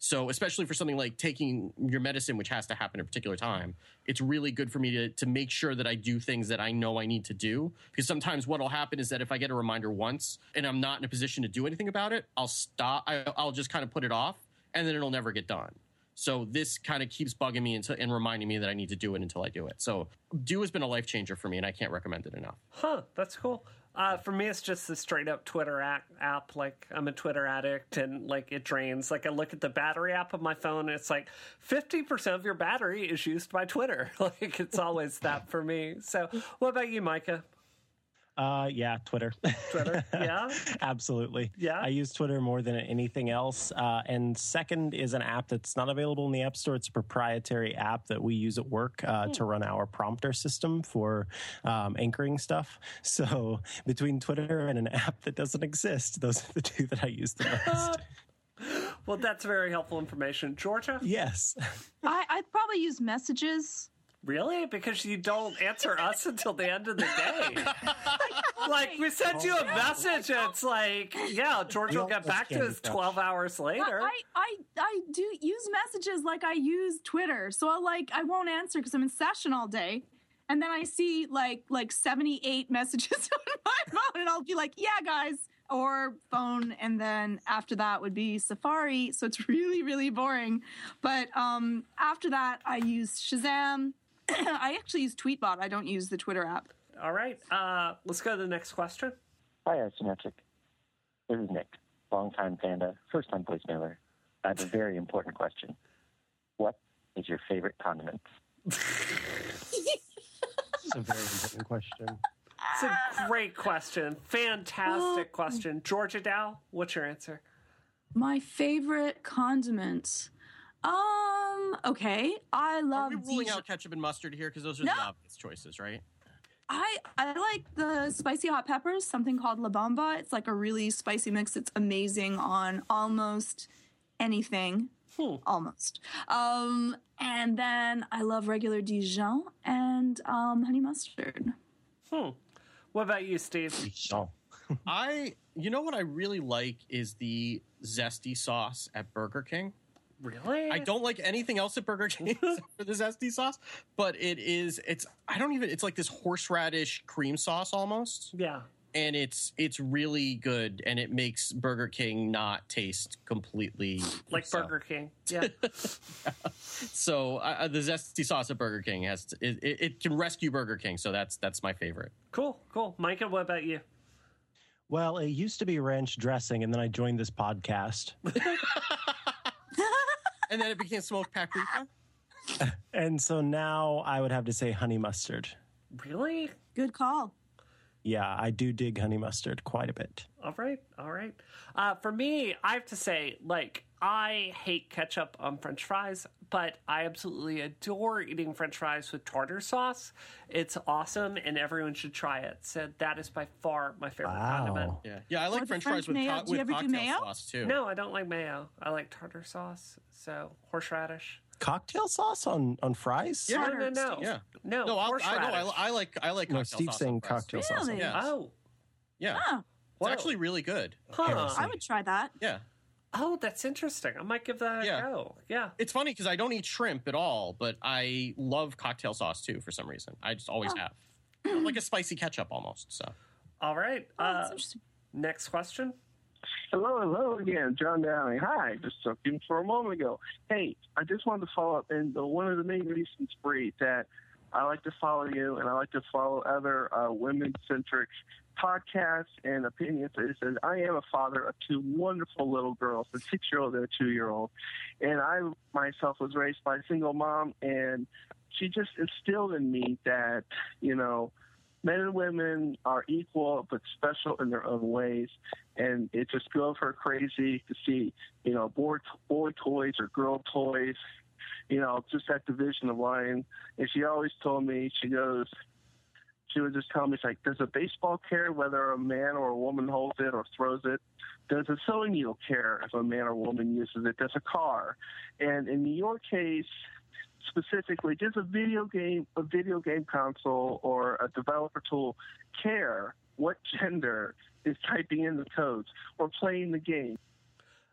So especially for something like taking your medicine, which has to happen at a particular time, it's really good for me to, to make sure that I do things that I know I need to do. Because sometimes what will happen is that if I get a reminder once and I'm not in a position to do anything about it, I'll stop. I, I'll just kind of put it off, and then it'll never get done. So this kind of keeps bugging me until, and reminding me that I need to do it until I do it. So Do has been a life changer for me, and I can't recommend it enough. Huh, that's cool. Uh, for me, it's just the straight-up Twitter app. Like, I'm a Twitter addict, and, like, it drains. Like, I look at the battery app of my phone, and it's like, fifty percent of your battery is used by Twitter. Like, it's always that for me. So, what about you, Micah? Uh, yeah, Twitter. Twitter, yeah? Absolutely. Yeah? I use Twitter more than anything else. Uh, and second is an app that's not available in the App Store. It's a proprietary app that we use at work uh, mm. to run our prompter system for um, anchoring stuff. So between Twitter and an app that doesn't exist, those are the two that I use the most. Well, that's very helpful information. Georgia? Yes. I, I'd probably use Messages. Really? Because you don't answer us until the end of the day. Like, we sent you a message, and it's like, yeah, George will get back to us twelve hours later. I, I, I do use Messages like I use Twitter. So, I like, I won't answer because I'm in session all day. And then I see, like, like seventy-eight messages on my phone, and I'll be like, yeah, guys, or phone. And then after that would be Safari. So, it's really, really boring. But um, after that, I use Shazam. I actually use Tweetbot. I don't use the Twitter app. All right. Uh, let's go to the next question. Hi, Isometric. This is Nick, longtime panda, first-time voicemailer. I have a very important question. What is your favorite condiment? It's a very important question. It's a great question. Fantastic question. Georgia Dow, what's your answer? My favorite condiment... Um, okay. I love... Are we ruling out ketchup and mustard here? Because those are no. the obvious choices, right? I, I like the spicy hot peppers, something called La Bamba. It's like a really spicy mix. It's amazing on almost anything. Hmm. Almost. Um, and then I love regular Dijon and um, honey mustard. Hmm. What about you, Steve? Dijon. I, you know what I really like is the zesty sauce at Burger King. Really? I don't like anything else at Burger King except for the zesty sauce, but it is, it's, I don't even, it's like this horseradish cream sauce almost. Yeah. And it's it's really good, and it makes Burger King not taste completely like so. Burger King. Yeah. yeah. So uh, the zesty sauce at Burger King has to, it, it can rescue Burger King. So that's that's my favorite. Cool, cool. Micah, what about you? Well, it used to be ranch dressing, and then I joined this podcast, and then it became smoked paprika. And so now I would have to say honey mustard. Really? Good call. Yeah, I do dig honey mustard quite a bit. All right, all right. Uh, for me, I have to say, like, I hate ketchup on French fries, but I absolutely adore eating French fries with tartar sauce. It's awesome, and everyone should try it. So that is by far my favorite wow. condiment. Yeah, yeah, I like French, French fries mayo? with, co- with cocktail mayo? sauce, too. No, I don't like mayo. I like tartar sauce, so horseradish. Cocktail sauce on, on fries? Yeah, no, no, no, yeah. no. No, I, I, no I, I like I like. No, Steve's saying cocktail sauce. Really? Yes. Oh, yeah. Huh. It's Whoa. actually really good. Huh. I would try that. Yeah. Oh, that's interesting. I might give that yeah. a go. Yeah. It's funny because I don't eat shrimp at all, but I love cocktail sauce too for some reason. I just always oh. have like a spicy ketchup almost. So. All right. Oh, uh, next question. Hello, hello again, John Downey. Hi, just talking for a moment ago. Hey, I just wanted to follow up, and the, one of the main reasons, Bree, that I like to follow you and I like to follow other uh, women-centric podcasts and opinions is that I am a father of two wonderful little girls, a six-year-old and a two-year-old, and I myself was raised by a single mom, and she just instilled in me that, you know, men and women are equal but special in their own ways, and it just drove her crazy to see, you know, boy, boy toys or girl toys, you know, just that division of line. And she always told me, she goes, she would just tell me, it's like, does a baseball care whether a man or a woman holds it or throws it? Does a sewing needle care if a man or woman uses it? Does a car? And in your case, specifically, does a video game, a video game console, or a developer tool care what gender is typing in the codes or playing the game?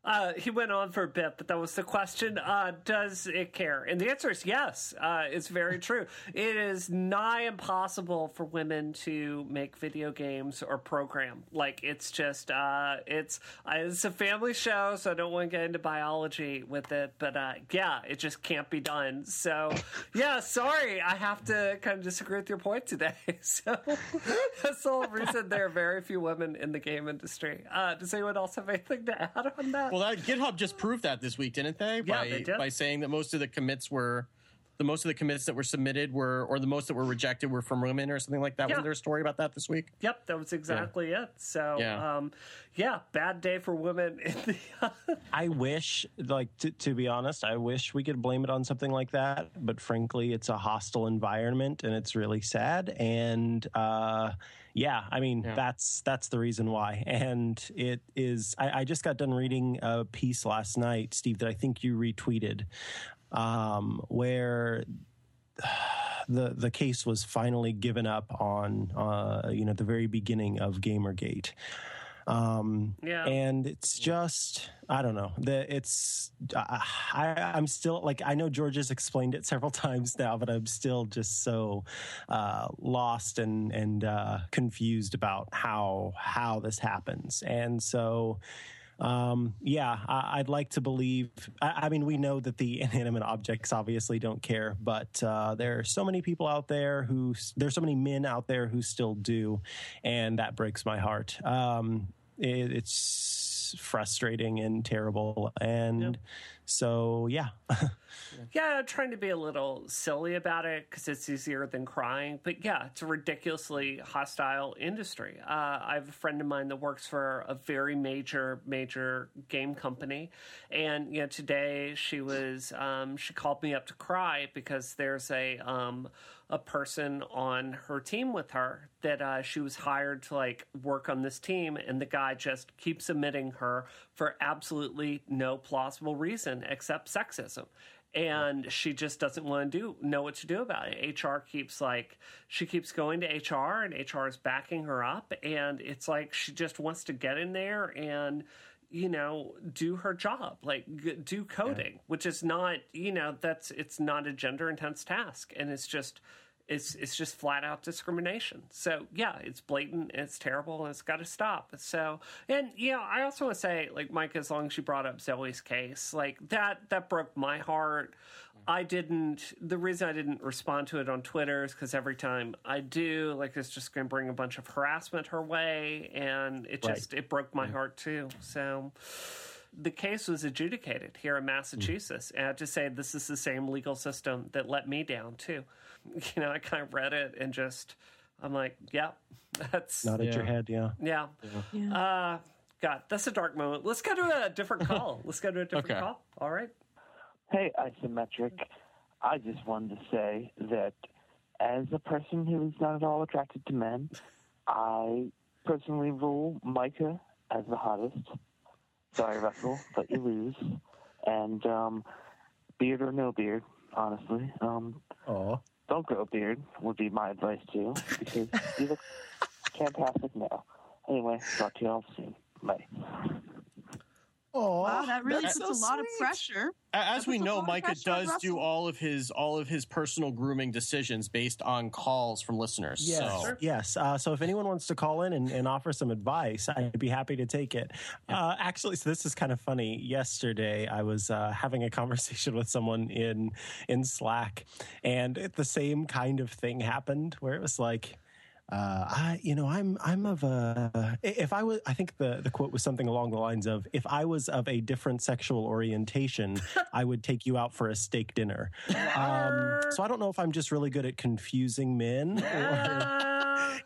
Uh, he went on for a bit, but that was the question. Uh, does it care? And the answer is yes. Uh, it's very true. It is nigh impossible for women to make video games or program. Like, it's just, uh, it's uh, it's a family show, so I don't want to get into biology with it. But, uh, yeah, it just can't be done. So, yeah, sorry. I have to kind of disagree with your point today. So that's the whole reason there are very few women in the game industry. Uh, does anyone else have anything to add on that? Well, that, GitHub just proved that this week, didn't they? Yeah, by, they did. By saying that most of the commits were, the most of the commits that were submitted were, or the most that were rejected were from women or something like that. Yeah. Was there a story about that this week? Yep, that was exactly yeah. it. So, yeah. Um, yeah, bad day for women. In the I wish, like, to, to be honest, I wish we could blame it on something like that. But frankly, it's a hostile environment, and it's really sad. And uh, yeah, I mean, yeah. that's that's the reason why. And it is. I, I just got done reading a piece last night, Steve, that I think you retweeted. Um, where the the case was finally given up on, uh, you know, at the very beginning of Gamergate. Um, yeah. And it's just, I don't know. The, it's, uh, I, I'm still, like, I know George has explained it several times now, but I'm still just so uh, lost and, and uh, confused about how how this happens. And so... Um, yeah, I, I'd like to believe, I, I mean, we know that the inanimate objects obviously don't care, but uh, there are so many people out there who, there's so many men out there who still do, and that breaks my heart. Um, it, it's frustrating and terrible, and yep. so, yeah. Yeah, trying to be a little silly about it because it's easier than crying. But yeah, it's a ridiculously hostile industry. Uh, I have a friend of mine that works for a very major, major game company. And you know, today she was um, she called me up to cry because there's a um, a person on her team with her that uh, she was hired to like work on this team. And the guy just keeps omitting her for absolutely no plausible reason except sexism. And she just doesn't want to do know what to do about it. H R keeps like she keeps going to H R, and H R is backing her up. And it's like she just wants to get in there and you know, do her job, like g- do coding, yeah. which is not, you know, that's, it's not a gender intense task. And it's just, it's, it's just flat out discrimination. So yeah, it's blatant, it's terrible, and it's got to stop. So, and you know, I also want to say, like, Mike, as long as you brought up Zoe's case, like that, that broke my heart. Mm-hmm. I didn't, the reason I didn't respond to it on Twitter is because every time I do, like, it's just going to bring a bunch of harassment her way. And it right. just, it broke my mm-hmm. heart too. So the case was adjudicated here in Massachusetts. Mm. And I have to say, this is the same legal system that let me down, too. You know, I kind of read it and just, I'm like, yeah, that's... Not at yeah. your head, yeah. Yeah. yeah. yeah. Uh, God, that's a dark moment. Let's go to a different call. Let's go to a different okay. call. All right. Hey, Isometric. I just wanted to say that as a person who is not at all attracted to men, I personally rule Micah as the hottest. Sorry, Russell, but you lose. And um, beard or no beard, honestly. Um, don't grow a beard would be my advice, too, because you look fantastic now. Anyway, talk to you all soon. Bye. Oh, wow, that really puts so a lot sweet. Of pressure. As we know, Micah does do all of his all of his personal grooming decisions based on calls from listeners. Yes, so. yes. Uh, so if anyone wants to call in and, and offer some advice, I'd be happy to take it. Yeah. Uh, actually, so this is kind of funny. Yesterday, I was uh, having a conversation with someone in in Slack, and it, the same kind of thing happened where it was like, Uh, I, you know, I'm, I'm of a, if I was, I think the, the quote was something along the lines of, if I was of a different sexual orientation, I would take you out for a steak dinner. Um, so I don't know if I'm just really good at confusing men or,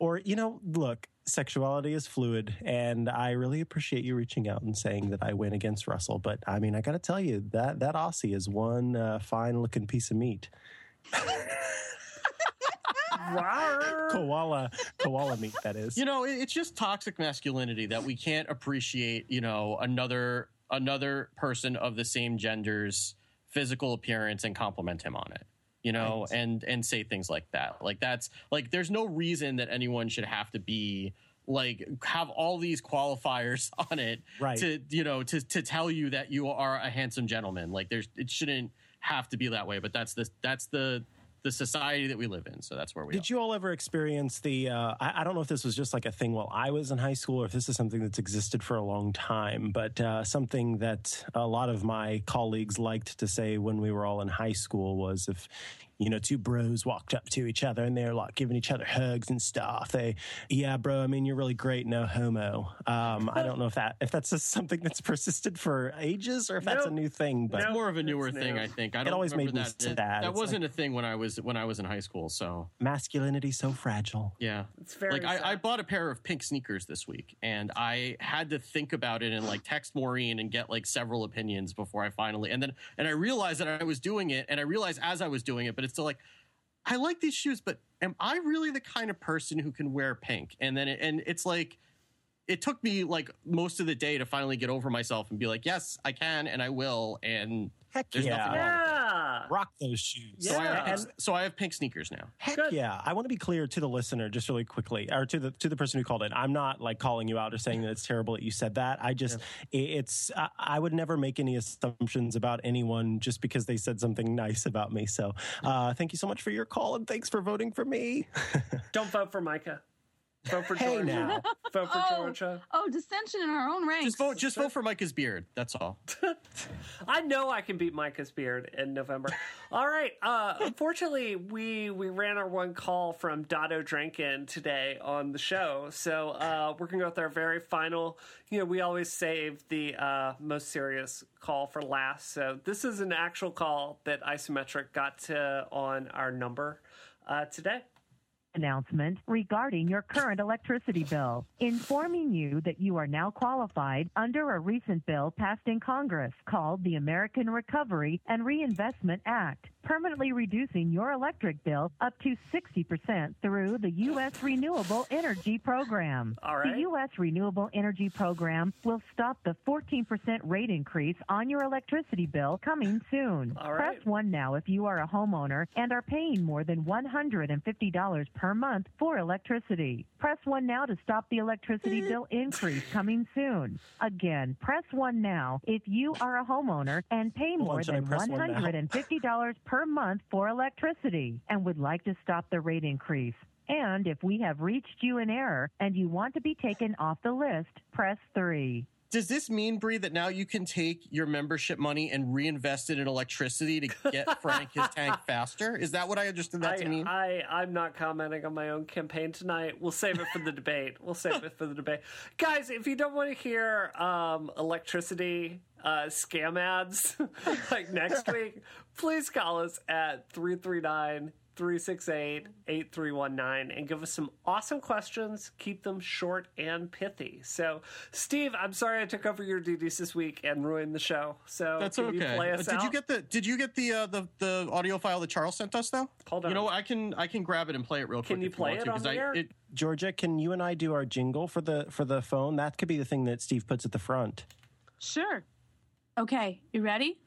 or, you know, look, sexuality is fluid, and I really appreciate you reaching out and saying that I went against Russell. But I mean, I got to tell you that, that Aussie is one uh, fine looking piece of meat. koala koala meat, that is. You know, it's just toxic masculinity that we can't appreciate, you know, another another person of the same gender's physical appearance and compliment him on it, you know, right. and and say things like that. Like, that's like, there's no reason that anyone should have to be like, have all these qualifiers on it, right. to, you know, to to tell you that you are a handsome gentleman. Like, there's, it shouldn't have to be that way, but that's the that's the the society that we live in. So that's where we Did are. Did you all ever experience the, uh, I, I don't know if this was just like a thing while I was in high school or if this is something that's existed for a long time, but uh, something that a lot of my colleagues liked to say when we were all in high school was, if, you know, two bros walked up to each other and they were like giving each other hugs and stuff. They, yeah, bro, I mean, you're really great. No homo. Um, I don't know if that if that's just something that's persisted for ages or if nope. that's a new thing. But it's more of a newer thing, I think. I don't it always made me that. sad. It, that it's wasn't like, a thing when I was when I was in high school. So masculinity's so fragile. Yeah, it's very. Like I, I bought a pair of pink sneakers this week, and I had to think about it and like text Maureen and get like several opinions before I finally. And then and I realized that I was doing it, and I realized as I was doing it, but. It's still like, I like these shoes, but am I really the kind of person who can wear pink? And then it, and it's like, it took me like most of the day to finally get over myself and be like, yes, I can and I will. And heck there's yeah. nothing yeah. wrong with it. Rock those shoes. Yeah. So, I have, so I have pink sneakers now. Heck Good. yeah. I want to be clear to the listener just really quickly, or to the to the person who called in. I'm not like calling you out or saying that it's terrible that you said that. I just, yeah. it's, I, I would never make any assumptions about anyone just because they said something nice about me. So uh, thank you so much for your call, and thanks for voting for me. Don't vote for Micah. Vote for Georgia. Hey now. Vote for oh, Georgia. Oh, dissension in our own ranks. Just vote, just vote for Micah's beard. That's all. I know I can beat Micah's beard in November. All right. Uh, unfortunately, we we ran our one call from Dotto Drinkin today on the show. So uh, we're going to go with our very final. You know, we always save the uh, most serious call for last. So this is an actual call that Isometric got to on our number uh, today. Announcement regarding your current electricity bill, informing you that you are now qualified under a recent bill passed in Congress called the American Recovery and Reinvestment Act, permanently reducing your electric bill up to sixty percent through the U S Renewable Energy Program. All right. The U S Renewable Energy Program will stop the fourteen percent rate increase on your electricity bill coming soon. All right. Press one now if you are a homeowner and are paying more than one hundred fifty dollars per per month for electricity. Press one now to stop the electricity bill increase coming soon. Again, press one now if you are a homeowner and pay more than one hundred fifty dollars per month for electricity and would like to stop the rate increase. And if we have reached you in error and you want to be taken off the list, press three. Does this mean, Bree, that now you can take your membership money and reinvest it in electricity to get Frank his tank faster? Is that what I understood that I, to mean? I, I'm not commenting on my own campaign tonight. We'll save it for the debate. We'll save it for the debate. Guys, if you don't want to hear um, electricity uh, scam ads like next week, please call us at three three nine, three six eight, eight three one nine and give us some awesome questions. Keep them short and pithy. So, Steve, I'm sorry I took over your duties this week and ruined the show. So that's okay. You play us uh, did out? you get the Did you get the uh, the the audio file that Charles sent us though? Hold on. You know I can I can grab it and play it real quick. Can you play it on there? Georgia, can you and I do our jingle for the for the phone? That could be the thing that Steve puts at the front. Sure. Okay. You ready?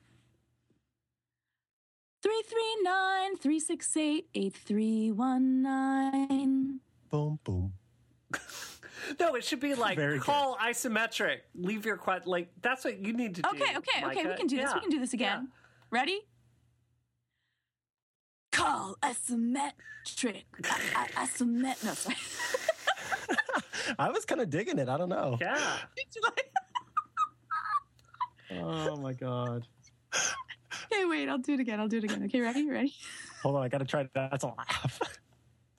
three three nine, three six eight, eight three one nine. Boom, boom. No, it should be like, very call good. Isometric. Leave your question. Like, that's what you need to do. Okay, okay, Micah. okay. We can do this. Yeah. We can do this again. Yeah. Ready? Call Isometric. I- I- Isometric. No, sorry. I was kind of digging it. I don't know. Yeah. Oh, my God. Okay, wait, I'll do it again. I'll do it again. Okay, ready? Ready? Hold on, I gotta try that. That's a laugh.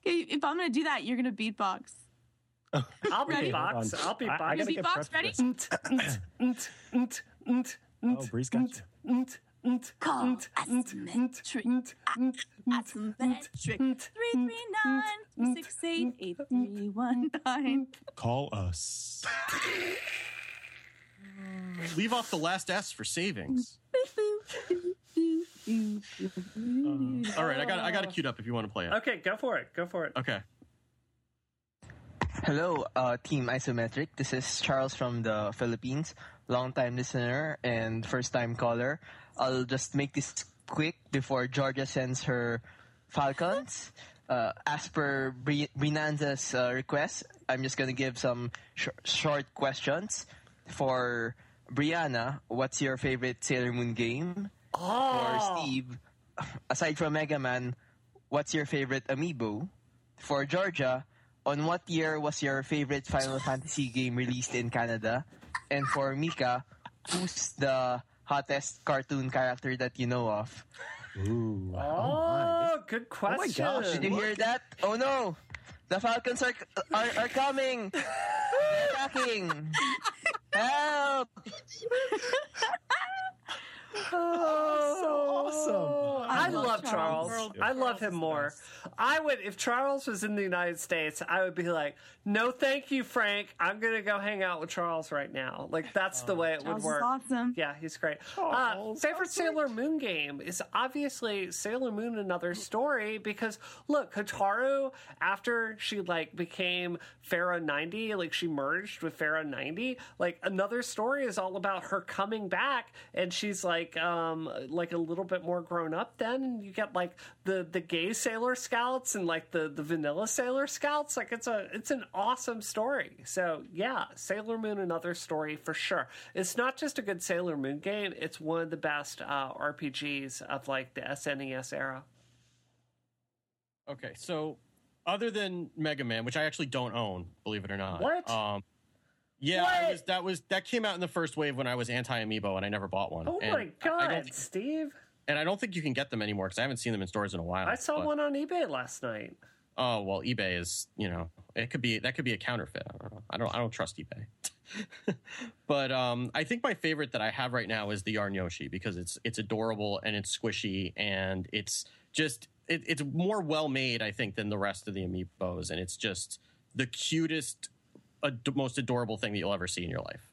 Okay, if I'm gonna do that, you're gonna beatbox. I'll ready? beatbox. I'll beatbox. I, I gotta beatbox, ready? Oh, Bree's got you. Call Isometric. Isometric. three three nine, three six eight, eight three one nine. Call us. Leave off the last S for savings. um, all right, I got I got it queued up if you want to play it. Okay, go for it. Go for it. Okay. Hello, uh, Team Isometric. This is Charles from the Philippines, long-time listener and first-time caller. I'll just make this quick before Georgia sends her Falcons. Uh, as per Bri- Brinanza's uh, request, I'm just going to give some sh- short questions. For Brianna, what's your favorite Sailor Moon game? Oh. For Steve, aside from Mega Man, what's your favorite amiibo? For Georgia, on what year was your favorite Final Fantasy game released in Canada? And for Mika, who's the hottest cartoon character that you know of? Ooh, oh, oh good question. Oh my gosh, did you Look. hear that? Oh no, the Falcons are are, are coming! They're attacking! Help! Oh, so awesome. I, I love, love Charles. Charles. I love him more. I would, if Charles was in the United States, I would be like, no, thank you, Frank. I'm going to go hang out with Charles right now. Like, that's oh, the way it Charles would work. Charles is awesome. Yeah, he's great. Oh, uh, favorite Sailor Moon game is obviously Sailor Moon Another Story because, look, Hotaru, after she, like, became Pharaoh ninety, like, she merged with Pharaoh ninety, like, Another Story is all about her coming back, and she's, like, Like, um, like a little bit more grown up then. You get like the, the gay Sailor Scouts and like the, the vanilla Sailor Scouts. Like it's a it's an awesome story. So yeah, Sailor Moon Another Story for sure. It's not just a good Sailor Moon game. It's one of the best uh, R P Gs of like the S N E S era. Okay, so other than Mega Man, which I actually don't own, believe it or not. What? Um, Yeah, I was, that was that came out in the first wave when I was anti-Amiibo and I never bought one. Oh and my God, think, Steve. And I don't think you can get them anymore because I haven't seen them in stores in a while. I saw but, one on eBay last night. Oh, well, eBay is, you know, it could be that could be a counterfeit. I don't know. I don't, I don't trust eBay. But um, I think my favorite that I have right now is the Yarn Yoshi because it's it's adorable and it's squishy and it's just it, it's more well made, I think, than the rest of the Amiibos. And it's just the cutest, Ad- most adorable thing that you'll ever see in your life,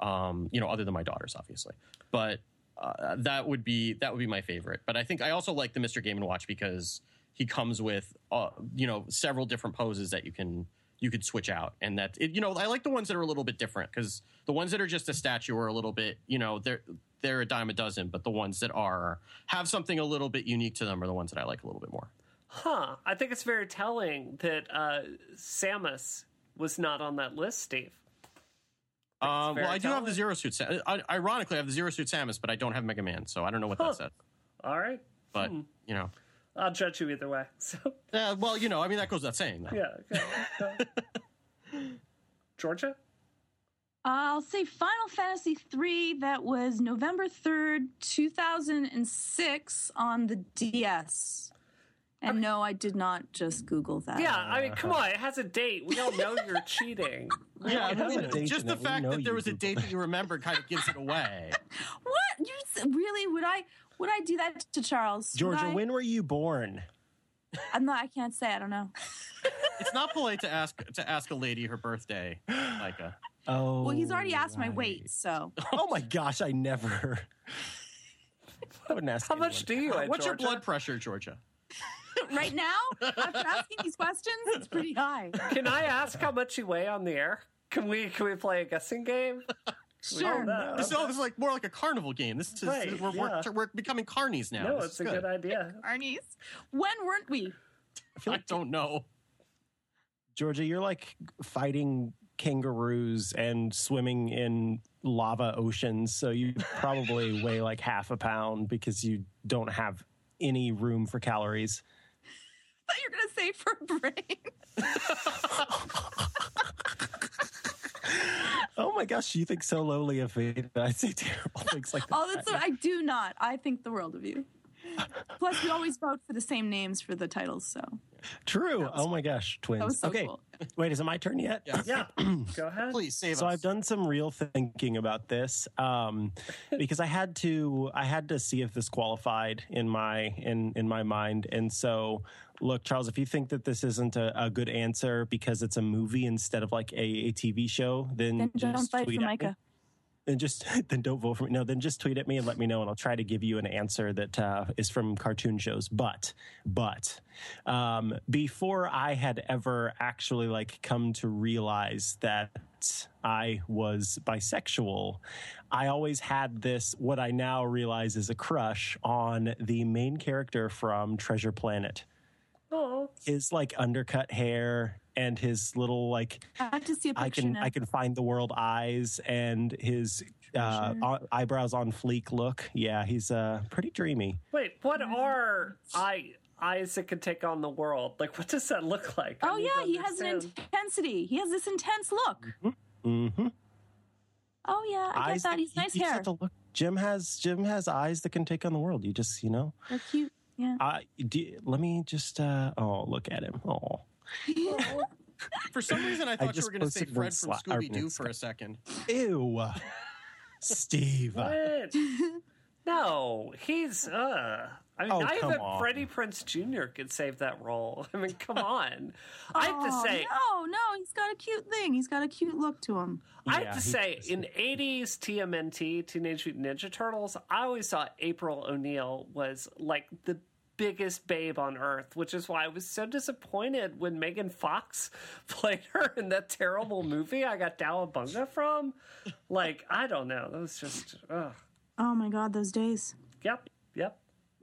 um, you know, other than my daughters, obviously. But uh, that would be that would be my favorite. But I think I also like the Mister Game and Watch because he comes with uh, you know several different poses that you can you could switch out, and that it, you know I like the ones that are a little bit different because the ones that are just a statue are a little bit you know they're they're a dime a dozen, but the ones that are have something a little bit unique to them are the ones that I like a little bit more. Huh. I think it's very telling that uh, Samus was not on that list, Steve. Um, well, I do have the Zero Suit Samus. I, ironically, I have the Zero Suit Samus, but I don't have Mega Man, so I don't know what huh. that said. All right. But, hmm. you know. I'll judge you either way. So. Yeah, well, you know, I mean, that goes without saying. Though. Yeah. Okay. Okay. Georgia? I'll say Final Fantasy three. That was November third, two thousand six on the D S. And I mean, no, I did not just Google that. Yeah, I mean, come on. It has a date. We all know you're cheating. Yeah, I mean, just the fact that there was Google. a date that you remember kind of gives it away. What? You really? Would I Would I do that to Charles? Georgia, when were you born? I'm not. I can't say. I don't know. It's not polite to ask to ask a lady her birthday, Micah. Oh, well, he's already asked right. my weight, so. Oh my gosh, I never. I wouldn't ask. How anyone. much do you? At What's Georgia? your blood pressure, Georgia? Right now, after asking these questions, it's pretty high. Can I ask how much you weigh on the air? Can we? Can we play a guessing game? Sure. Oh, no. This okay. is like more like a carnival game. This is right. we're, yeah. we're we're becoming carnies now. No, this it's a good, good idea. Carnies. When weren't we? I, I don't know. Georgia, you're like fighting kangaroos and swimming in lava oceans, so you probably weigh like half a pound because you don't have any room for calories. I thought you were going to say for a brain. Oh my gosh, you think so lowly of me that I say terrible things like that. Oh, that's what I do not. I think the world of you. Plus, we always vote for the same names for the titles, so. True. Oh my gosh, twins. That was so okay. Cool. Wait, is it my turn yet? Yeah. yeah. Go ahead. Please save so us. So I've done some real thinking about this um, because I had to I had to see if this qualified in my in, in my mind. And so, look, Charles, if you think that this isn't a, a good answer because it's a movie instead of like a, a T V show, then, then just don't tweet for Micah. At me. Then just then don't vote for me. No, then just tweet at me and let me know, and I'll try to give you an answer that uh, is from cartoon shows. But, but um, before I had ever actually like come to realize that I was bisexual, I always had this what I now realize is a crush on the main character from Treasure Planet. Oh, his like undercut hair. And his little like, I have to see a picture I can now. I can find the world eyes and his uh, sure. eyebrows on fleek look. Yeah, he's uh, pretty dreamy. Wait, what are I eyes that can take on the world? Like, what does that look like? Oh I yeah, he has an intensity. He has this intense look. Mm-hmm. Mm-hmm. Oh yeah, I eyes get that. He's he, nice he hair. Look. Jim has Jim has eyes that can take on the world. You just you know, they're cute. Yeah. I, do, let me just. Uh, oh, look at him. Oh. Oh. For some reason, I thought I you were going to say Fred from Scooby-Doo for a second. Ew. Steve. What? No, he's, uh... I mean, oh, not even on. Freddie Prinze Junior could save that role. I mean, come on. I have to say... Oh, no, no, he's got a cute thing. He's got a cute look to him. I have yeah, to say, does. in eighties T M N T, Teenage Mutant Ninja Turtles, I always thought April O'Neil was, like, the biggest babe on earth, which is why I was so disappointed when Megan Fox played her in that terrible movie I got Dalabunga from. Like, I don't know. That was just, ugh. Oh my God, those days. Yep, yep.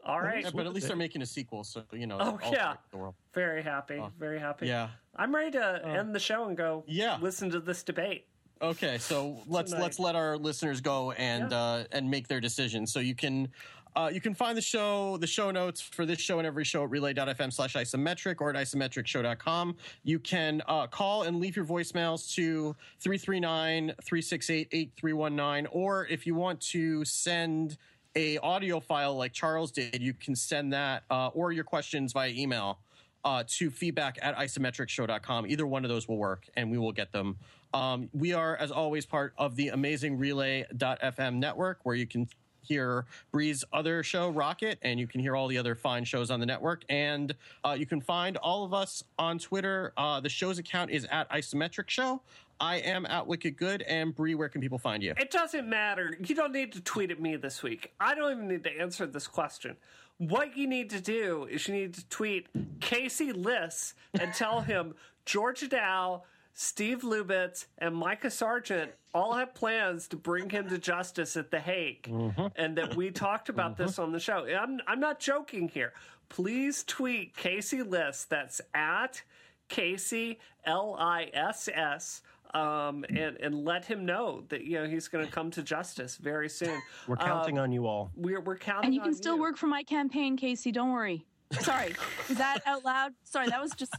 All right. Yeah, but at least they're making a sequel, so, you know. Oh, yeah. The world. Very happy, uh, very happy. Yeah. I'm ready to uh, end the show and go yeah. listen to this debate. Okay, so let's Tonight. let's let our listeners go and yeah. uh, and make their decision. So you can uh, you can find the show, the show notes for this show and every show at relay dot f m slash isometric or at isometric show dot com. You can uh, call and leave your voicemails to three three nine, three six eight, eight three one nine, or if you want to send a audio file like Charles did, you can send that uh, or your questions via email uh, to feedback at isometric show dot com. Either one of those will work, and we will get them. Um, we are, as always, part of the amazing relay dot f m network, where you can hear Bree's other show, Rocket, and you can hear all the other fine shows on the network. And uh, you can find all of us on Twitter. Uh, the show's account is at Isometric Show. I am at Wicked Good. And Bree, where can people find you? It doesn't matter. You don't need to tweet at me this week. I don't even need to answer this question. What you need to do is you need to tweet Casey Liss and tell him Georgia Dow Steve Lubitz and Micah Sargent all have plans to bring him to justice at The Hague, mm-hmm. and that we talked about mm-hmm. this on the show. I'm, I'm not joking here. Please tweet Casey Liss. That's at Casey L I S S. Um, and, and let him know that, you know, he's going to come to justice very soon. We're counting um, on you all. We're, we're counting on you. And you can still you. work for my campaign, Casey. Don't worry. Sorry. Is that out loud? Sorry, that was just...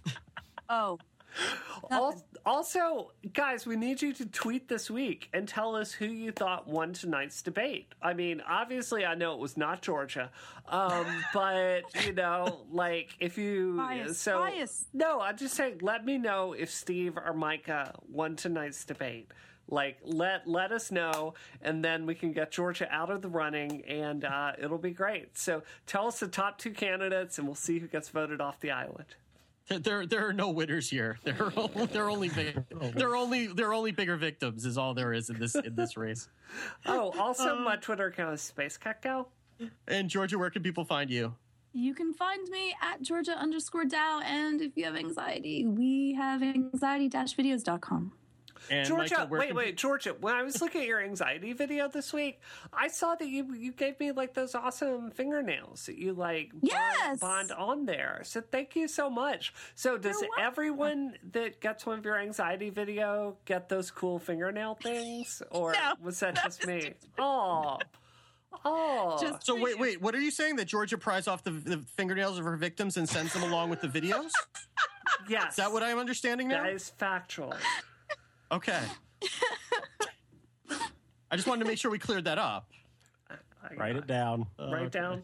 Oh. Nothing. Also, guys, we need you to tweet this week and tell us who you thought won tonight's debate. I mean, obviously, I know it was not Georgia, um, but, you know, like, if you... Bias, so bias. No, I'm just saying, let me know if Steve or Micah won tonight's debate. Like, let let us know, and then we can get Georgia out of the running, and uh, it'll be great. So tell us the top two candidates, and we'll see who gets voted off the island. There, there are no winners here. There are, there are only, bigger, there are only, there are only bigger victims. Is all there is in this in this race. Oh, also, um, my Twitter account is Space Cacao. And Georgia, where can people find you? You can find me at Georgia underscore Dow. And if you have anxiety, we have anxiety dash videos dot com. And Georgia, Michael, wait, wait, Georgia, when I was looking at your anxiety video this week, I saw that you you gave me, like, those awesome fingernails that you, like, yes! bond, bond on there. So thank you so much. So does everyone that gets one of your anxiety video get those cool fingernail things? Or no, was that, that just me? Oh, oh. Just so wait, wait, what are you saying? That Georgia pries off the, the fingernails of her victims and sends them along with the videos? Yes. Is that what I'm understanding now? That is factual. Okay. I just wanted to make sure we cleared that up. Write it down. Uh, Write okay. down.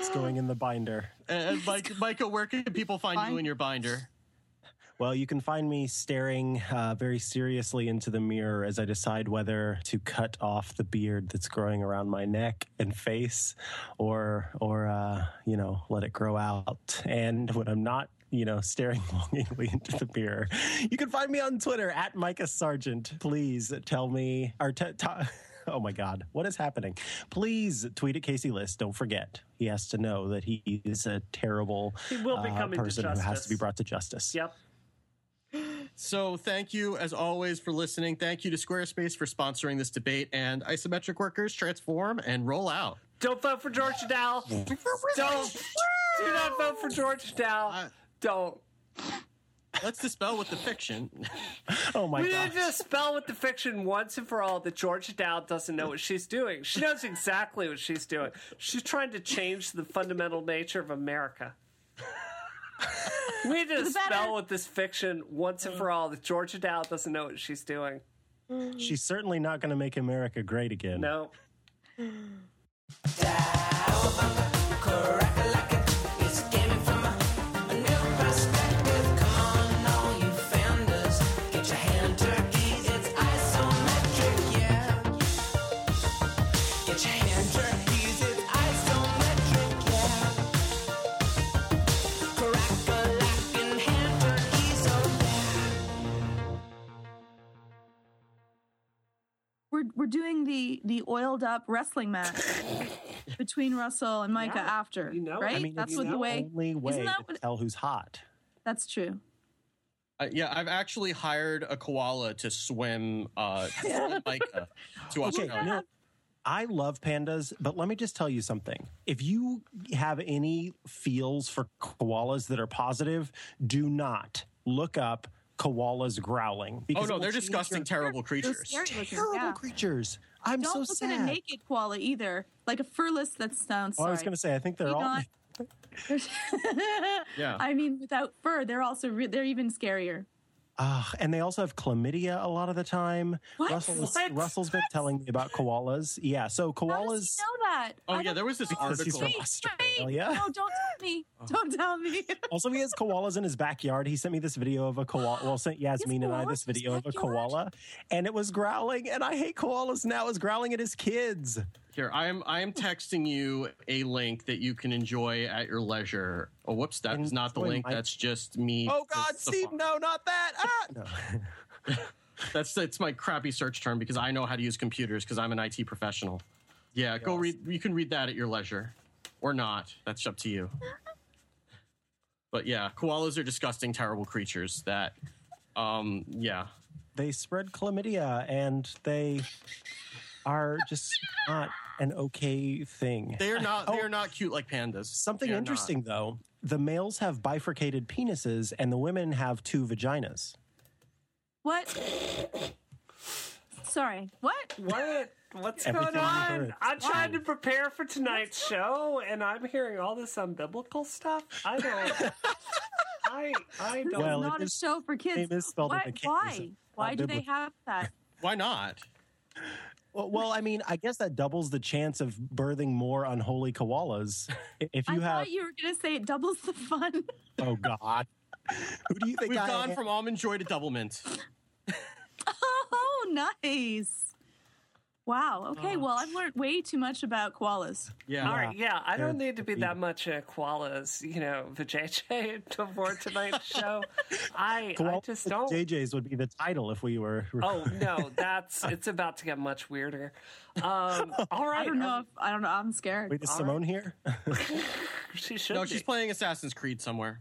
It's going in the binder. Uh, Mike, Micah, where can people find Fine. you in your binder? Well, you can find me staring uh, very seriously into the mirror as I decide whether to cut off the beard that's growing around my neck and face, or, or uh, you know, let it grow out. And when I'm not, you know, staring longingly into the mirror, you can find me on Twitter at Micah Sargent. Please tell me, or t- t- oh my God, what is happening? Please tweet at Casey Liss. Don't forget, he has to know that he is a terrible he will be coming uh, person to justice. Who has to be brought to justice. Yep. So thank you, as always, for listening. Thank you to Squarespace for sponsoring this debate. And Isometric workers, transform and roll out. Don't vote for Georgia Dow. Don't. Do not vote for Georgia Dow. I- Don't. Let's dispel with the fiction. Oh my god. We gosh. need to dispel with the fiction once and for all that Georgia Dow doesn't know what she's doing. She knows exactly what she's doing. She's trying to change the fundamental nature of America. We need to dispel with this fiction once and for all that Georgia Dow doesn't know what she's doing. She's certainly not going to make America great again. No. We're we're doing the, the oiled up wrestling match between Russell and Micah yeah, after, you know, right? I mean, that's what the way. Only way isn't that to what, tell who's hot? That's true. Uh, yeah, I've actually hired a koala to swim uh, to Micah to Australia. Okay, you know, I love pandas, but let me just tell you something. If you have any feels for koalas that are positive, do not look up koalas growling. Oh no, they're disgusting, your, terrible they're, creatures. They're terrible yeah. creatures. I'm Don't so look sad. Don't look at a naked koala either. Like a furless. That sounds. Oh, sorry. I was going to say. I think they're Do all. Not, they're, yeah. I mean, without fur, they're also re- they're even scarier. Uh, and they also have chlamydia a lot of the time. What? Russell's, what? Russell's been telling me about koalas. Yeah, so koalas. How does he know that? Oh, I yeah, there was this article. He's from Australia. No, don't tell me. Oh. Don't tell me. Also, he has koalas in his backyard. He sent me this video of a koala. Well, sent Yasmin and I this video of a koala. And it was growling. And I hate koalas now. It was growling at his kids. Here, I am I am texting you a link that you can enjoy at your leisure. Oh, whoops, that is not the link. That's just me. Oh, God, Steve, no, not that. Ah! No. That's it's my crappy search term because I know how to use computers because I'm an I T professional. Yeah, go read. You can read that at your leisure or not. That's up to you. But yeah, koalas are disgusting, terrible creatures that Um, yeah. They spread chlamydia, and they are just not an okay thing. They are not. They are not cute like pandas. Something interesting, though. The males have bifurcated penises, and the women have two vaginas. What? Sorry. What? What? What's going on? I'm trying to prepare for tonight's show, and I'm hearing all this unbiblical stuff. I don't. I. I don't. Well, not a show for kids. Why? Why? Why do they have that? Why not? Well, well, I mean, I guess that doubles the chance of birthing more unholy koalas. If you I have... thought you were going to say it doubles the fun. Oh, God. Who do you think We've I gone am? From almond joy to doublemint. Oh, nice. Wow. Okay, oh. Well, I've learned way too much about koalas. Yeah. All right, yeah. I don't need to be that much a koalas, you know, vajayjay to for tonight's show. I, I just don't. J Js would be the title if we were. Oh, no, that's, it's about to get much weirder. Um, all right. I don't know. If, I don't know. I'm scared. Wait, is all Simone right. here? She should No, be. She's playing Assassin's Creed somewhere.